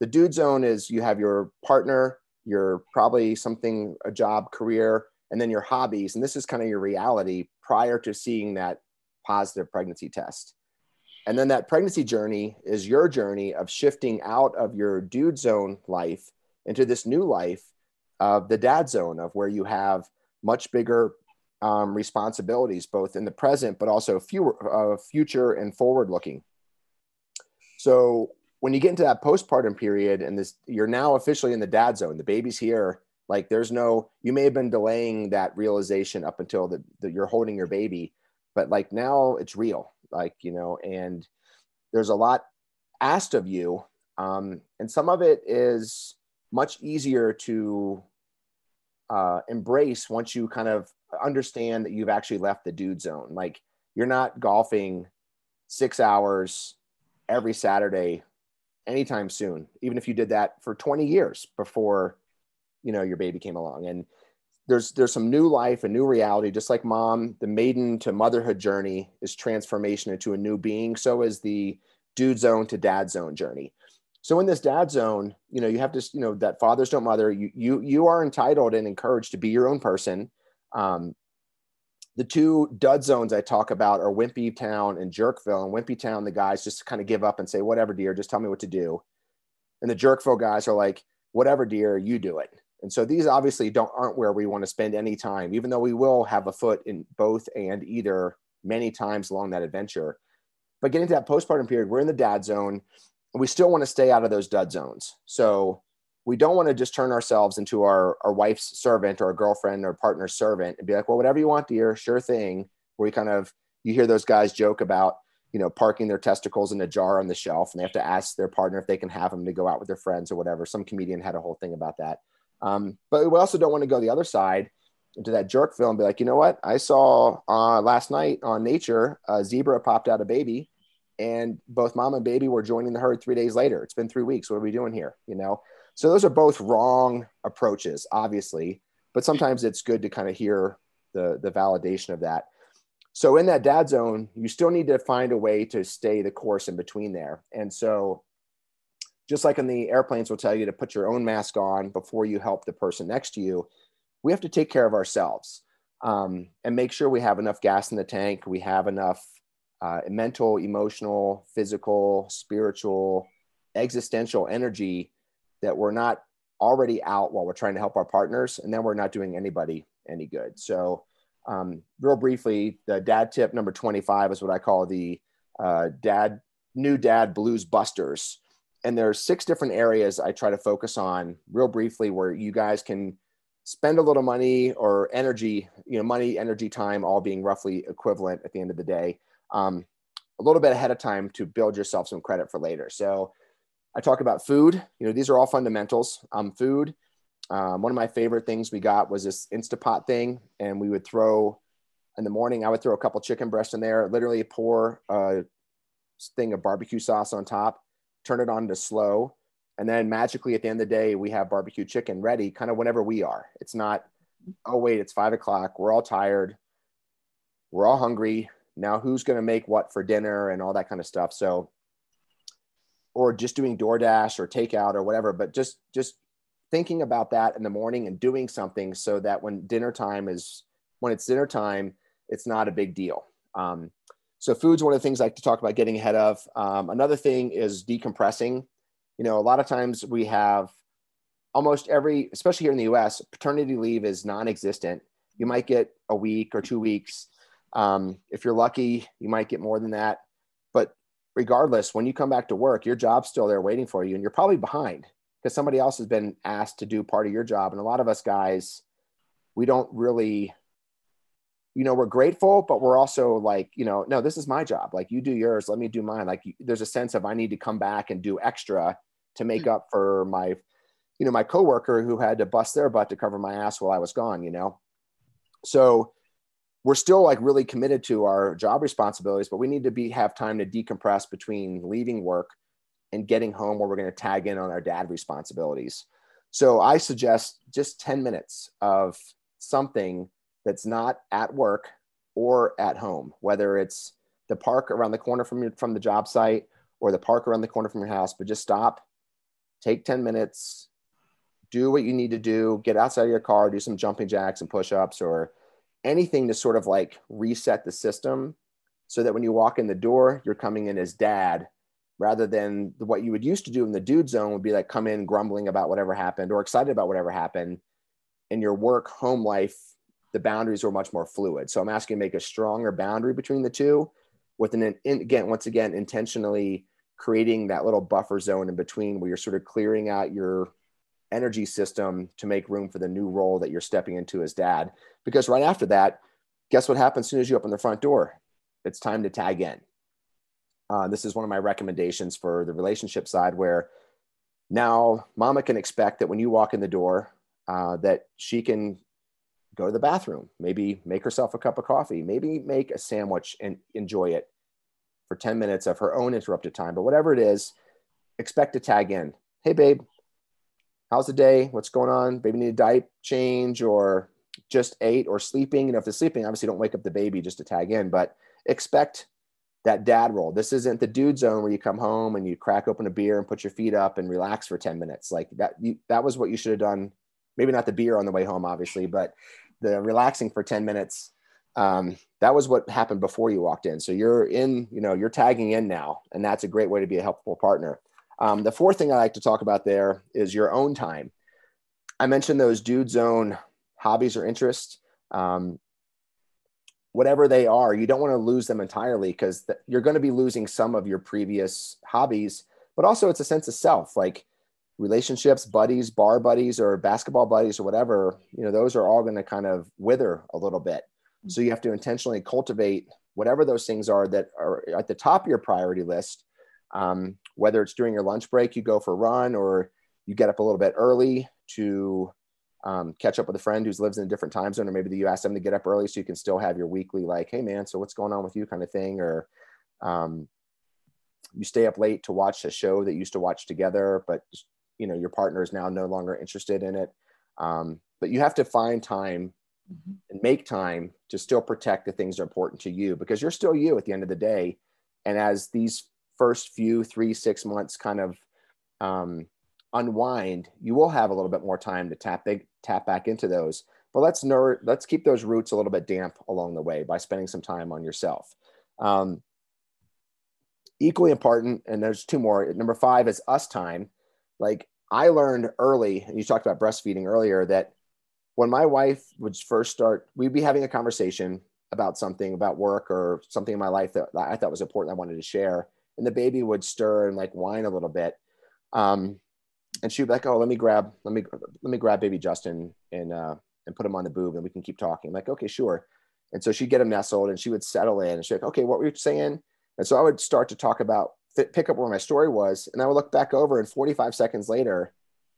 The dude zone is you have your partner, your probably something, a job, career, and then your hobbies. And this is kind of your reality prior to seeing that positive pregnancy test. And then that pregnancy journey is your journey of shifting out of your dude zone life into this new life of the dad zone, of where you have much bigger um, responsibilities, both in the present, but also fewer, uh, future and forward looking. So when you get into that postpartum period and this, you're now officially in the dad zone, the baby's here, like there's no, you may have been delaying that realization up until the, the, you're holding your baby, but like now it's real, like, you know, and there's a lot asked of you. Um, and some of it is much easier to uh, embrace once you kind of understand that you've actually left the dude zone. Like you're not golfing six hours every Saturday anytime soon, even if you did that for twenty years before, you know, your baby came along. And there's, there's some new life, a new reality, just like mom, the maiden to motherhood journey is transformation into a new being. So is the dude zone to dad zone journey. So in this dad zone, you know, you have to, you know, that fathers don't mother, you, you, you are entitled and encouraged to be your own person. Um, the two dud zones I talk about are Wimpy Town and Jerkville. And Wimpy Town, the guys just kind of give up and say, whatever, dear, just tell me what to do. And the Jerkville guys are like, whatever, dear, you do it. And so these obviously don't, aren't where we want to spend any time, even though we will have a foot in both and either many times along that adventure. But getting to that postpartum period, we're in the dad zone. We still want to stay out of those dud zones. So we don't want to just turn ourselves into our, our wife's servant or a girlfriend or partner's servant and be like, well, whatever you want, dear, sure thing. Where you kind of, you hear those guys joke about, you know, parking their testicles in a jar on the shelf and they have to ask their partner if they can have them to go out with their friends or whatever. Some comedian had a whole thing about that. Um, but we also don't want to go the other side into that jerk film and be like, you know what? I saw uh, last night on Nature, a zebra popped out a baby, and both mom and baby were joining the herd three days later. It's been three weeks. What are we doing here? You know, so those are both wrong approaches, obviously, but sometimes it's good to kind of hear the, the validation of that. So in that dad zone, you still need to find a way to stay the course in between there. And so just like in the airplanes, will tell you to put your own mask on before you help the person next to you. We have to take care of ourselves um, and make sure we have enough gas in the tank. We have enough Uh, mental, emotional, physical, spiritual, existential energy, that we're not already out while we're trying to help our partners, and then we're not doing anybody any good. So um, real briefly, the dad tip number twenty-five is what I call the uh, dad, new dad blues busters. And there are six different areas I try to focus on real briefly where you guys can spend a little money or energy, you know, money, energy, time, all being roughly equivalent at the end of the day. Um, a little bit ahead of time to build yourself some credit for later. So I talk about food, you know, these are all fundamentals. Um, food, um, one of my favorite things we got was this Insta Pot thing. And we would throw in the morning, I would throw a couple chicken breasts in there, literally pour a thing of barbecue sauce on top, turn it on to slow, And then magically at the end of the day, we have barbecue chicken ready kind of whenever we are. It's not, oh, wait, it's five o'clock. We're all tired. We're all hungry. Now who's going to make what for dinner and all that kind of stuff. So, or just doing DoorDash or takeout or whatever, but just, just thinking about that in the morning and doing something so that when dinner time is, when it's dinner time, it's not a big deal. Um, so food's one of the things I like to talk about getting ahead of. Um, another thing is decompressing. You know, a lot of times we have almost every, especially here in the U S, paternity leave is non-existent. You might get a week or two weeks. Um, if you're lucky, you might get more than that. But regardless, when you come back to work, your job's still there waiting for you. And you're probably behind because somebody else has been asked to do part of your job. And a lot of us guys, we don't really, you know, we're grateful, but we're also like, you know, no, this is my job. Like you do yours, let me do mine. Like there's a sense of I need to come back and do extra to make up for my, you know, my coworker who had to bust their butt to cover my ass while I was gone, you know? So we're still like really committed to our job responsibilities, but we need to be, have time to decompress between leaving work and getting home where we're going to tag in on our dad responsibilities. So I suggest just ten minutes of something that's not at work or at home, whether it's the park around the corner from your, from the job site or the park around the corner from your house, but just stop, take ten minutes, do what you need to do, get outside of your car, do some jumping jacks and push-ups or anything to sort of like reset the system so that when you walk in the door, you're coming in as dad rather than what you would used to do in the dude zone would be like come in grumbling about whatever happened or excited about whatever happened. And your work, home life, the boundaries were much more fluid. So I'm asking to make a stronger boundary between the two with an, in, again, once again, intentionally creating that little buffer zone in between where you're sort of clearing out your energy system to make room for the new role that you're stepping into as dad. Because right after that, guess what happens as soon as you open the front door? It's time to tag in. Uh, this is one of my recommendations for the relationship side where now mama can expect that when you walk in the door, uh, that she can go to the bathroom, maybe make herself a cup of coffee, maybe make a sandwich and enjoy it for ten minutes of her own interrupted time. But whatever it is, expect to tag in. Hey, babe. How's the day? What's going on? Baby need a diaper change or just ate or sleeping. You know, if they're sleeping, obviously don't wake up the baby just to tag in, but expect that dad role. This isn't the dude zone where you come home and you crack open a beer and put your feet up and relax for ten minutes. Like that, you, that was what you should have done. Maybe not the beer on the way home, obviously, but the relaxing for ten minutes. Um, that was what happened before you walked in. So you're in, you know, you're tagging in now, and that's a great way to be a helpful partner. Um, the fourth thing I like to talk about there is your own time. I mentioned those dude zone hobbies or interests, um, whatever they are, you don't want to lose them entirely because th- you're going to be losing some of your previous hobbies, but also it's a sense of self, like relationships, buddies, bar buddies, or basketball buddies or whatever, you know, those are all going to kind of wither a little bit. So you have to intentionally cultivate whatever those things are that are at the top of your priority list. Um, whether it's during your lunch break, you go for a run, or you get up a little bit early to um, catch up with a friend who lives in a different time zone, or maybe you ask them to get up early so you can still have your weekly, like, hey man, so what's going on with you kind of thing. Or um, you stay up late to watch a show that you used to watch together, but you know, your partner is now no longer interested in it. Um, but you have to find time mm-hmm. and make time to still protect the things that are important to you because you're still you at the end of the day. And as these first few three, six months kind of um, unwind, you will have a little bit more time to tap big, tap back into those. But let's ner- let's keep those roots a little bit damp along the way by spending some time on yourself. Um, equally important, and there's two more. Number five is us time. Like I learned early, and you talked about breastfeeding earlier, that when my wife would first start, we'd be having a conversation about something, about work or something in my life that I thought was important I wanted to share. And the baby would stir and like whine a little bit. Um, and she'd be like, oh, let me grab, let me, let me grab baby Justin and, uh, and put him on the boob and we can keep talking. I'm like, okay, sure. And so she'd get him nestled and she would settle in and she'd be like, okay, what were you saying? And so I would start to talk about, fit, pick up where my story was. And I would look back over and forty-five seconds later,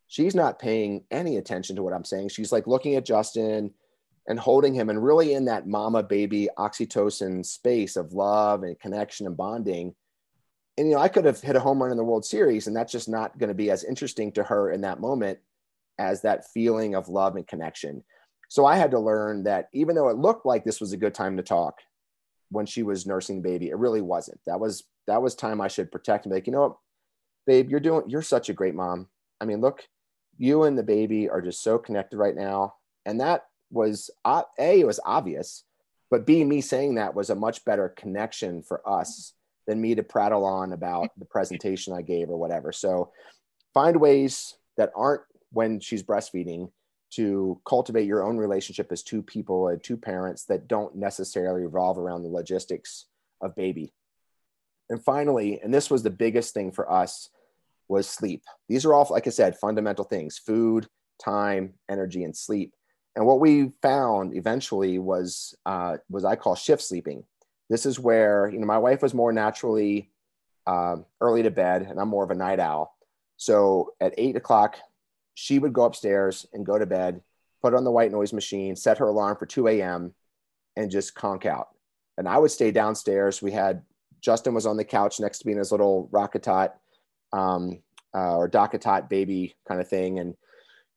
she's not paying any attention to what I'm saying. She's like looking at Justin and holding him and really in that mama baby oxytocin space of love and connection and bonding. and, you know, I could have hit a home run in the World Series, and that's just not going to be as interesting to her in that moment as that feeling of love and connection. So I had to learn that even though it looked like this was a good time to talk when she was nursing the baby, it really wasn't. That was, that was time I should protect and be like, you know what, babe, you're doing, you're such a great mom. I mean, look, you and the baby are just so connected right now. And that was, uh, A, it was obvious, but B, me saying that was a much better connection for us than me to prattle on about the presentation I gave or whatever. So find ways that aren't when she's breastfeeding to cultivate your own relationship as two people and two parents that don't necessarily revolve around the logistics of baby. And finally, and this was the biggest thing for us, was sleep. These are all, like I said, fundamental things: food, time, energy, and sleep. And what we found eventually was, uh, was I call shift sleeping. This is where, you know, my wife was more naturally um, early to bed, and I'm more of a night owl. So at eight o'clock, she would go upstairs and go to bed, put on the white noise machine, set her alarm for two a.m. and just conk out. And I would stay downstairs. We had, Justin was on the couch next to me in his little Rock-a-Tot um, uh, or Dock-a-Tot baby kind of thing. And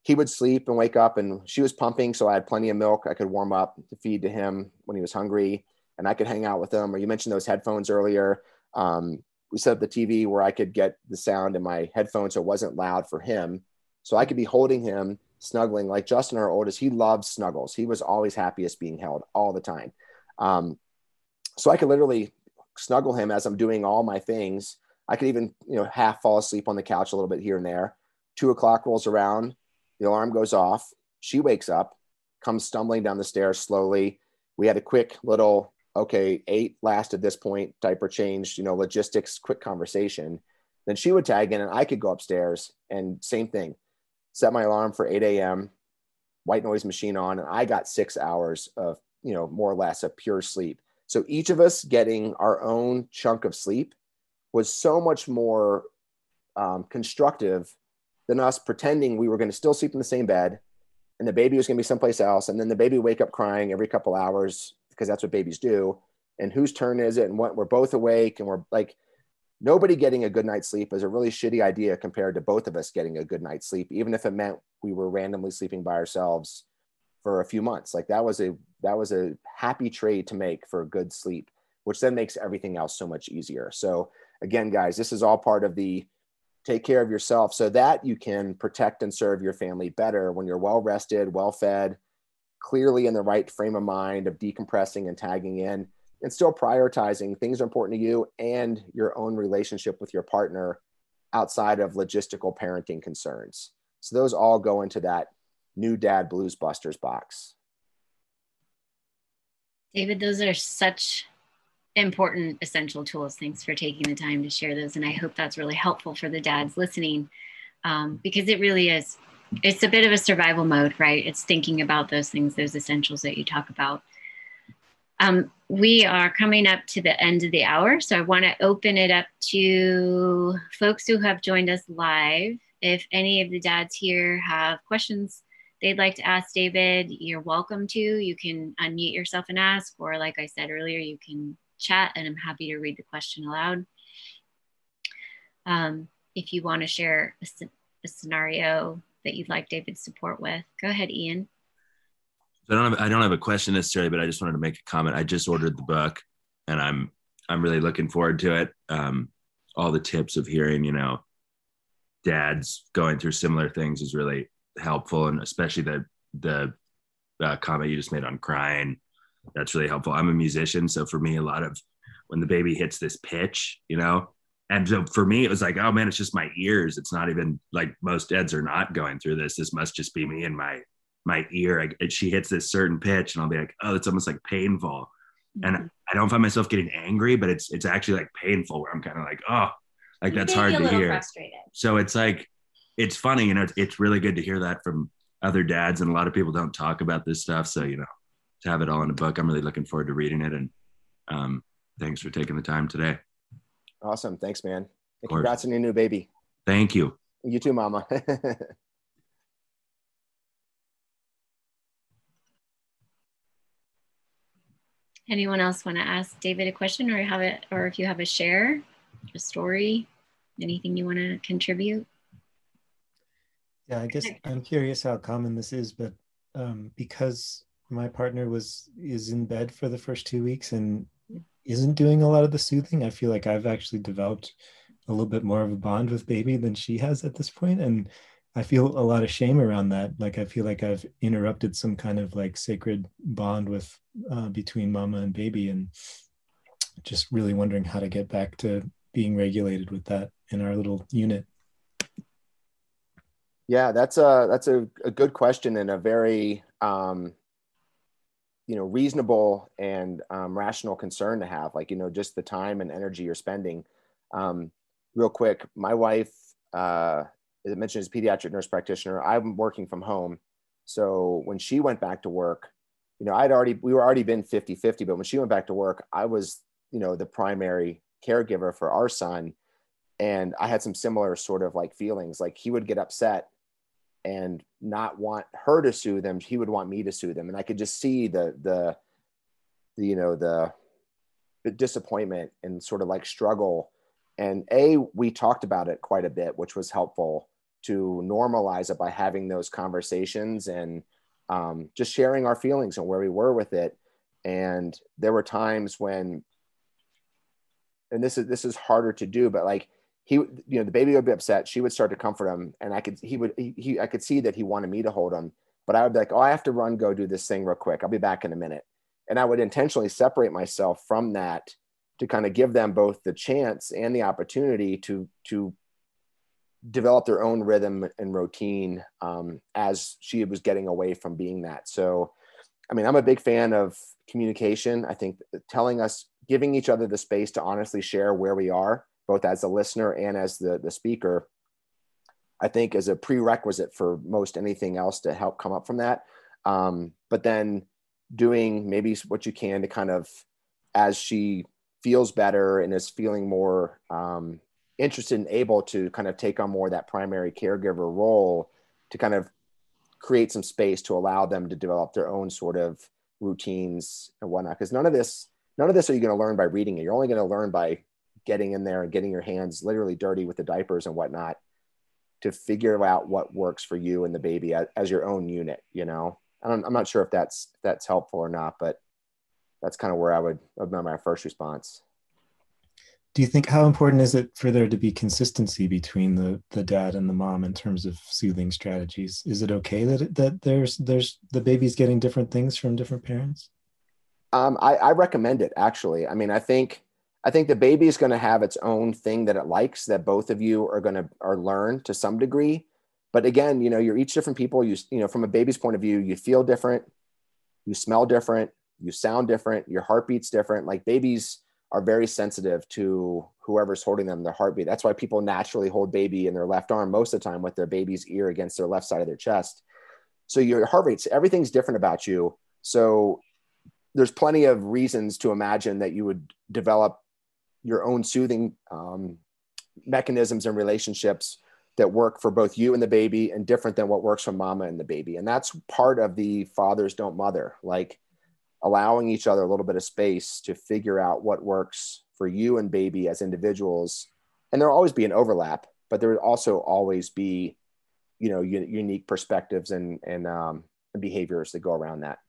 he would sleep and wake up, and she was pumping. So I had plenty of milk I could warm up to feed to him when he was hungry, and I could hang out with him. Or you mentioned those headphones earlier. Um, we set up the T V where I could get the sound in my headphones so it wasn't loud for him. So I could be holding him, snuggling. Like Justin, our oldest, he loves snuggles. He was always happiest being held all the time. Um, so I could literally snuggle him as I'm doing all my things. I could even, you know, half fall asleep on the couch a little bit here and there. Two o'clock rolls around. The alarm goes off. She wakes up, comes stumbling down the stairs slowly. We had a quick little, okay, eight last at this point, diaper change, you know, logistics, quick conversation. Then she would tag in, and I could go upstairs and same thing. Set my alarm for eight a.m., white noise machine on, and I got six hours of, you know, more or less of pure sleep. So each of us getting our own chunk of sleep was so much more um, constructive than us pretending we were going to still sleep in the same bed, and the baby was going to be someplace else, and then the baby wake up crying every couple hours because that's what babies do, and whose turn is it, and what, we're both awake, and we're like, nobody getting a good night's sleep is a really shitty idea compared to both of us getting a good night's sleep, even if it meant we were randomly sleeping by ourselves for a few months. Like that was a, that was a happy trade to make for a good sleep, which then makes everything else so much easier. So again, guys, this is all part of the take care of yourself so that you can protect and serve your family better when you're well-rested, well-fed, clearly in the right frame of mind of decompressing and tagging in, and still prioritizing things are important to you and your own relationship with your partner outside of logistical parenting concerns. So those all go into that new Dad Blues Busters box. David, those are such important essential tools. Thanks for taking the time to share those. And I hope that's really helpful for the dads listening, um, because it really is. It's a bit of a survival mode, right? It's thinking about those things, those essentials that you talk about. Um, we are coming up to the end of the hour, so I want to open it up to folks who have joined us live. If any of the dads here have questions they'd like to ask David, you're welcome to. You can unmute yourself and ask, or like I said earlier, you can chat, and I'm happy to read the question aloud. Um, if you want to share a, a scenario that you'd like David's support with, go ahead, Ian. I don't have I don't have a question necessarily, but I just wanted to make a comment. I just ordered the book, and I'm I'm really looking forward to it. Um, all the tips of hearing, you know, dads going through similar things is really helpful, and especially the the uh, comment you just made on crying. That's really helpful. I'm a musician, so for me, a lot of when the baby hits this pitch, you know, and so for me, it was like, oh man, it's just my ears. It's not even like most dads are not going through this. This must just be me and my. my ear, I, she hits this certain pitch, and I'll be like, oh, it's almost like painful. Mm-hmm. And I don't find myself getting angry, but it's, it's actually like painful where I'm kind of like, oh, like you that's hard to hear. Frustrated. So it's like, it's funny, you know, it's, it's really good to hear that from other dads. And a lot of people don't talk about this stuff. So, you know, to have it all in a book, I'm really looking forward to reading it. And um, thanks for taking the time today. Awesome. Thanks, man. And congrats on your new baby. Thank you. You too, mama. Anyone else want to ask David a question, or have it, or if you have a share? a story, anything you want to contribute? Yeah, I guess I'm curious how common this is, but um, because my partner was is in bed for the first two weeks and isn't doing a lot of the soothing, I feel like I've actually developed a little bit more of a bond with baby than she has at this point. And I feel a lot of shame around that. Like, I feel like I've interrupted some kind of like sacred bond with uh, between mama and baby, and just really wondering how to get back to being regulated with that in our little unit. Yeah, that's a that's a, a good question, and a very um, you know, reasonable and um, rational concern to have. Like, you know, just the time and energy you're spending. Um, real quick, my wife, uh, as I mentioned, is a pediatric nurse practitioner. I'm working from home, so when she went back to work, you know, I'd already we were already been fifty fifty, but when she went back to work, I was, you know, the primary caregiver for our son, and I had some similar sort of like feelings. Like, he would get upset and not want her to soothe him. He would want me to soothe him. And I could just see the, the, the you know, the, the disappointment and sort of like struggle. And A, we talked about it quite a bit, which was helpful to normalize it by having those conversations and um, just sharing our feelings and where we were with it. And there were times when, and this is, this is harder to do, but like, he, you know, the baby would be upset. She would start to comfort him, and I could, he would, he, he, I could see that he wanted me to hold him, but I would be like, oh, I have to run, go do this thing real quick. I'll be back in a minute. And I would intentionally separate myself from that to kind of give them both the chance and the opportunity to, to develop their own rhythm and routine um, as she was getting away from being that. So, I mean, I'm a big fan of communication. I think telling us, giving each other the space to honestly share where we are, both as a listener and as the, the speaker, I think is a prerequisite for most anything else to help come up from that. Um, but then doing maybe what you can to kind of, as she feels better and is feeling more um, interested and able to kind of take on more of that primary caregiver role, to kind of create some space to allow them to develop their own sort of routines and whatnot. Because none of this, none of this are you going to learn by reading it. You're only going to learn by getting in there and getting your hands literally dirty with the diapers and whatnot to figure out what works for you and the baby as, as your own unit. You know, I don't, I'm not sure if that's, if that's helpful or not, but that's kind of where I would have been my first response. Do you think, how important is it for there to be consistency between the, the dad and the mom in terms of soothing strategies? Is it okay that it, that there's there's the baby's getting different things from different parents? Um, I, I recommend it, actually. I mean, I think I think the baby is going to have its own thing that it likes that both of you are going to are learn to some degree. But again, you know, you're each different people. You you know, from a baby's point of view, you feel different, you smell different, you sound different, your heartbeat's different. Like, babies are very sensitive to whoever's holding them, their heartbeat. That's why people naturally hold baby in their left arm most of the time, with their baby's ear against their left side of their chest. So your heart rates, everything's different about you. So there's plenty of reasons to imagine that you would develop your own soothing um, mechanisms and relationships that work for both you and the baby, and different than what works for mama and the baby. And that's part of the fathers don't mother, like allowing each other a little bit of space to figure out what works for you and baby as individuals. And there'll always be an overlap, but there would also always be, you know, u- unique perspectives and, and, um, and behaviors that go around that.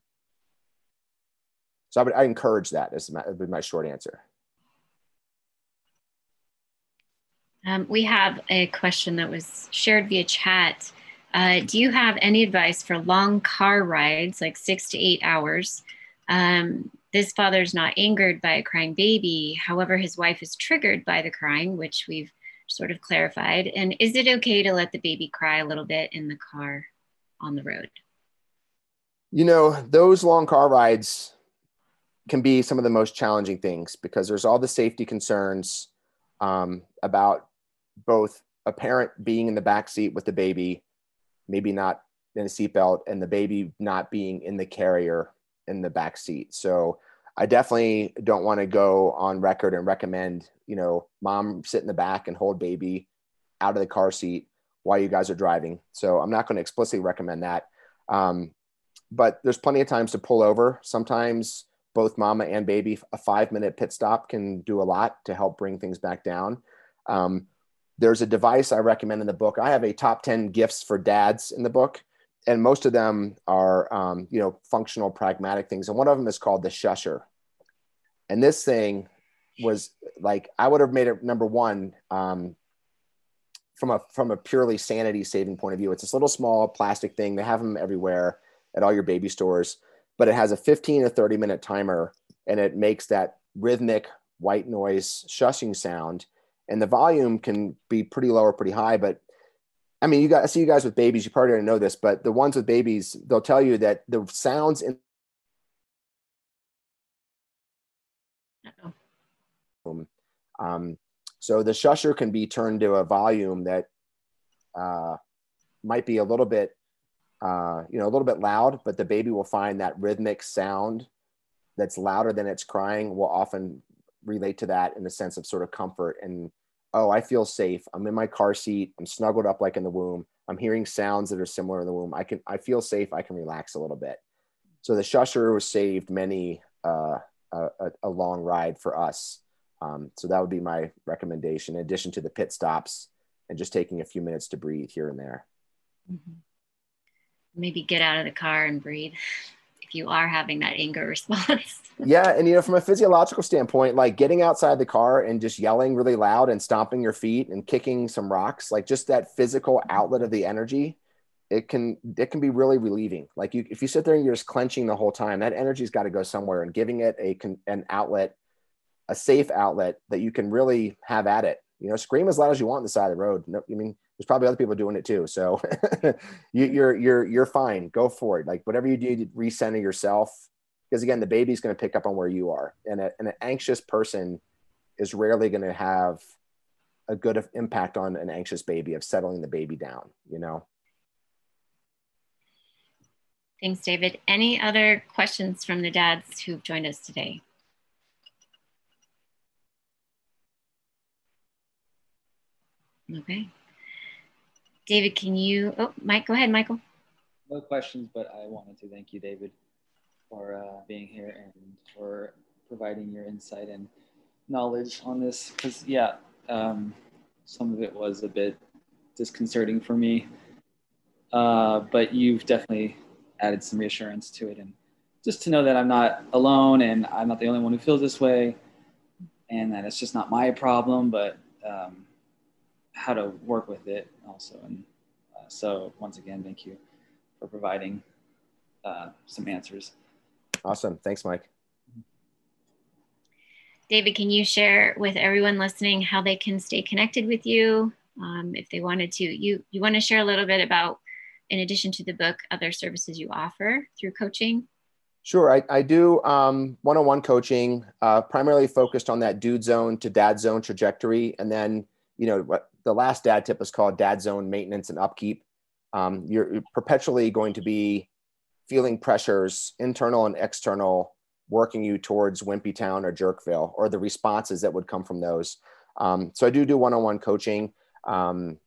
So I would, I encourage that, as my, my short answer. Um, we have a question that was shared via chat. Uh, do you have any advice for long car rides, like six to eight hours? Um, this father's not angered by a crying baby. However, his wife is triggered by the crying, which we've sort of clarified. And is it okay to let the baby cry a little bit in the car on the road? You know, those long car rides can be some of the most challenging things, because there's all the safety concerns um, about both a parent being in the back seat with the baby, maybe not in a seatbelt, and the baby not being in the carrier in the back seat. So I definitely don't want to go on record and recommend, you know, mom sit in the back and hold baby out of the car seat while you guys are driving. So I'm not going to explicitly recommend that. Um, but there's plenty of times to pull over. Sometimes both mama and baby, a five minute pit stop can do a lot to help bring things back down. Um, there's a device I recommend in the book. I have a top ten gifts for dads in the book, and most of them are, um, you know, functional, pragmatic things. And one of them is called the Shusher. And this thing was like, I would have made it number one, um, from a, from a purely sanity saving point of view. It's this little small plastic thing. They have them everywhere at all your baby stores, but it has a fifteen to thirty minute timer, and it makes that rhythmic white noise shushing sound. And the volume can be pretty low or pretty high, but I mean, you guys, I see you guys with babies, you probably don't know this, but the ones with babies, they'll tell you that the sounds in um, so the Shusher can be turned to a volume that uh, might be a little bit, uh, you know, a little bit loud, but the baby will find that rhythmic sound that's louder than it's crying will often relate to that in the sense of sort of comfort and, oh, I feel safe. I'm in my car seat. I'm snuggled up like in the womb. I'm hearing sounds that are similar in the womb. I can, I feel safe. I can relax a little bit. So the Shusher was saved many, uh, a, a long ride for us. Um, so that would be my recommendation, in addition to the pit stops and just taking a few minutes to breathe here and there. Mm-hmm. Maybe get out of the car and breathe if you are having that anger response. Yeah. And, you know, from a physiological standpoint, like getting outside the car and just yelling really loud and stomping your feet and kicking some rocks, like just that physical outlet of the energy, it can, it can be really relieving. Like you, if you sit there and you're just clenching the whole time, that energy's got to go somewhere, and giving it a, an outlet, a safe outlet that you can really have at it, you know, scream as loud as you want on the side of the road. No, I mean, there's probably other people doing it too. So you, you're, you're, you're fine. Go for it. Like whatever you do to recenter yourself, because again, the baby's going to pick up on where you are, and a, and an anxious person is rarely going to have a good impact on an anxious baby of settling the baby down, you know? Thanks, David. Any other questions from the dads who've joined us today? Okay. David, can you, oh, Mike, go ahead, Michael. No questions, but I wanted to thank you, David, for uh, being here and for providing your insight and knowledge on this. Because, yeah, um, some of it was a bit disconcerting for me, uh, but you've definitely added some reassurance to it. And just to know that I'm not alone and I'm not the only one who feels this way, and that it's just not my problem, but um, how to work with it also. And uh, so once again, thank you for providing uh, some answers. Awesome. Thanks, Mike. David, can you share with everyone listening how they can stay connected with you um, if they wanted to? You, you want to share a little bit about, in addition to the book, other services you offer through coaching? Sure. I, I do um, one-on-one coaching, uh, primarily focused on that dude zone to dad zone trajectory. And then, you know, what the last dad tip is called dad zone maintenance and upkeep. Um, you're perpetually going to be feeling pressures, internal and external, working you towards Wimpy Town or Jerkville, or the responses that would come from those. Um, so I do do one-on-one coaching. Um,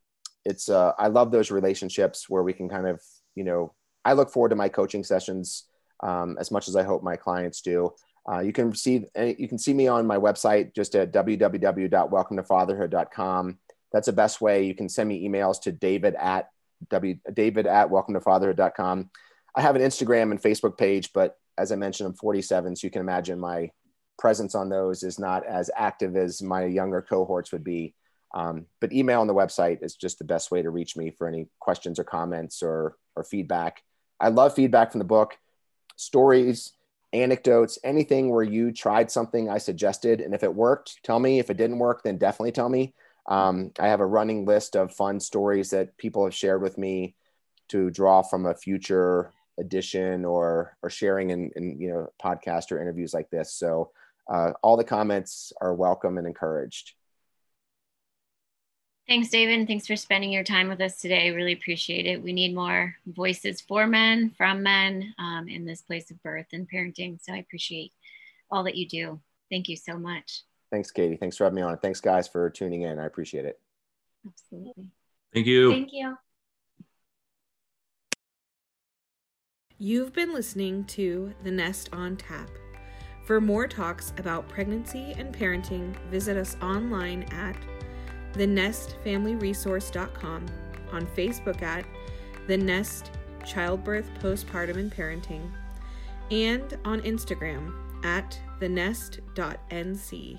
it's, uh, I love those relationships where we can kind of, you know, I look forward to my coaching sessions um, as much as I hope my clients do. Uh, you can see, you can see me on my website, just at w w w dot welcome to fatherhood dot com. That's the best way. You can send me emails to David at w David at welcome to fatherhood dot com. I have an Instagram and Facebook page, but as I mentioned, I'm forty-seven. So you can imagine my presence on those is not as active as my younger cohorts would be. Um, but email on the website is just the best way to reach me for any questions or comments or, or feedback. I love feedback from the book, stories, anecdotes, anything where you tried something I suggested. And if it worked, tell me. If it didn't work, then definitely tell me. Um, I have a running list of fun stories that people have shared with me to draw from a future edition or, or sharing in, in, you know, podcasts or interviews like this. So uh, all the comments are welcome and encouraged. Thanks, David. And thanks for spending your time with us today. Really appreciate it. We need more voices for men, from men, um, in this place of birth and parenting. So I appreciate all that you do. Thank you so much. Thanks, Katie. Thanks for having me on. Thanks, guys, for tuning in. I appreciate it. Absolutely. Thank you. Thank you. You've been listening to The Nest on Tap. For more talks about pregnancy and parenting, visit us online at the nest family resource dot com, on Facebook at The Nest Childbirth, Postpartum, and Parenting, and on Instagram at the nest dot n c.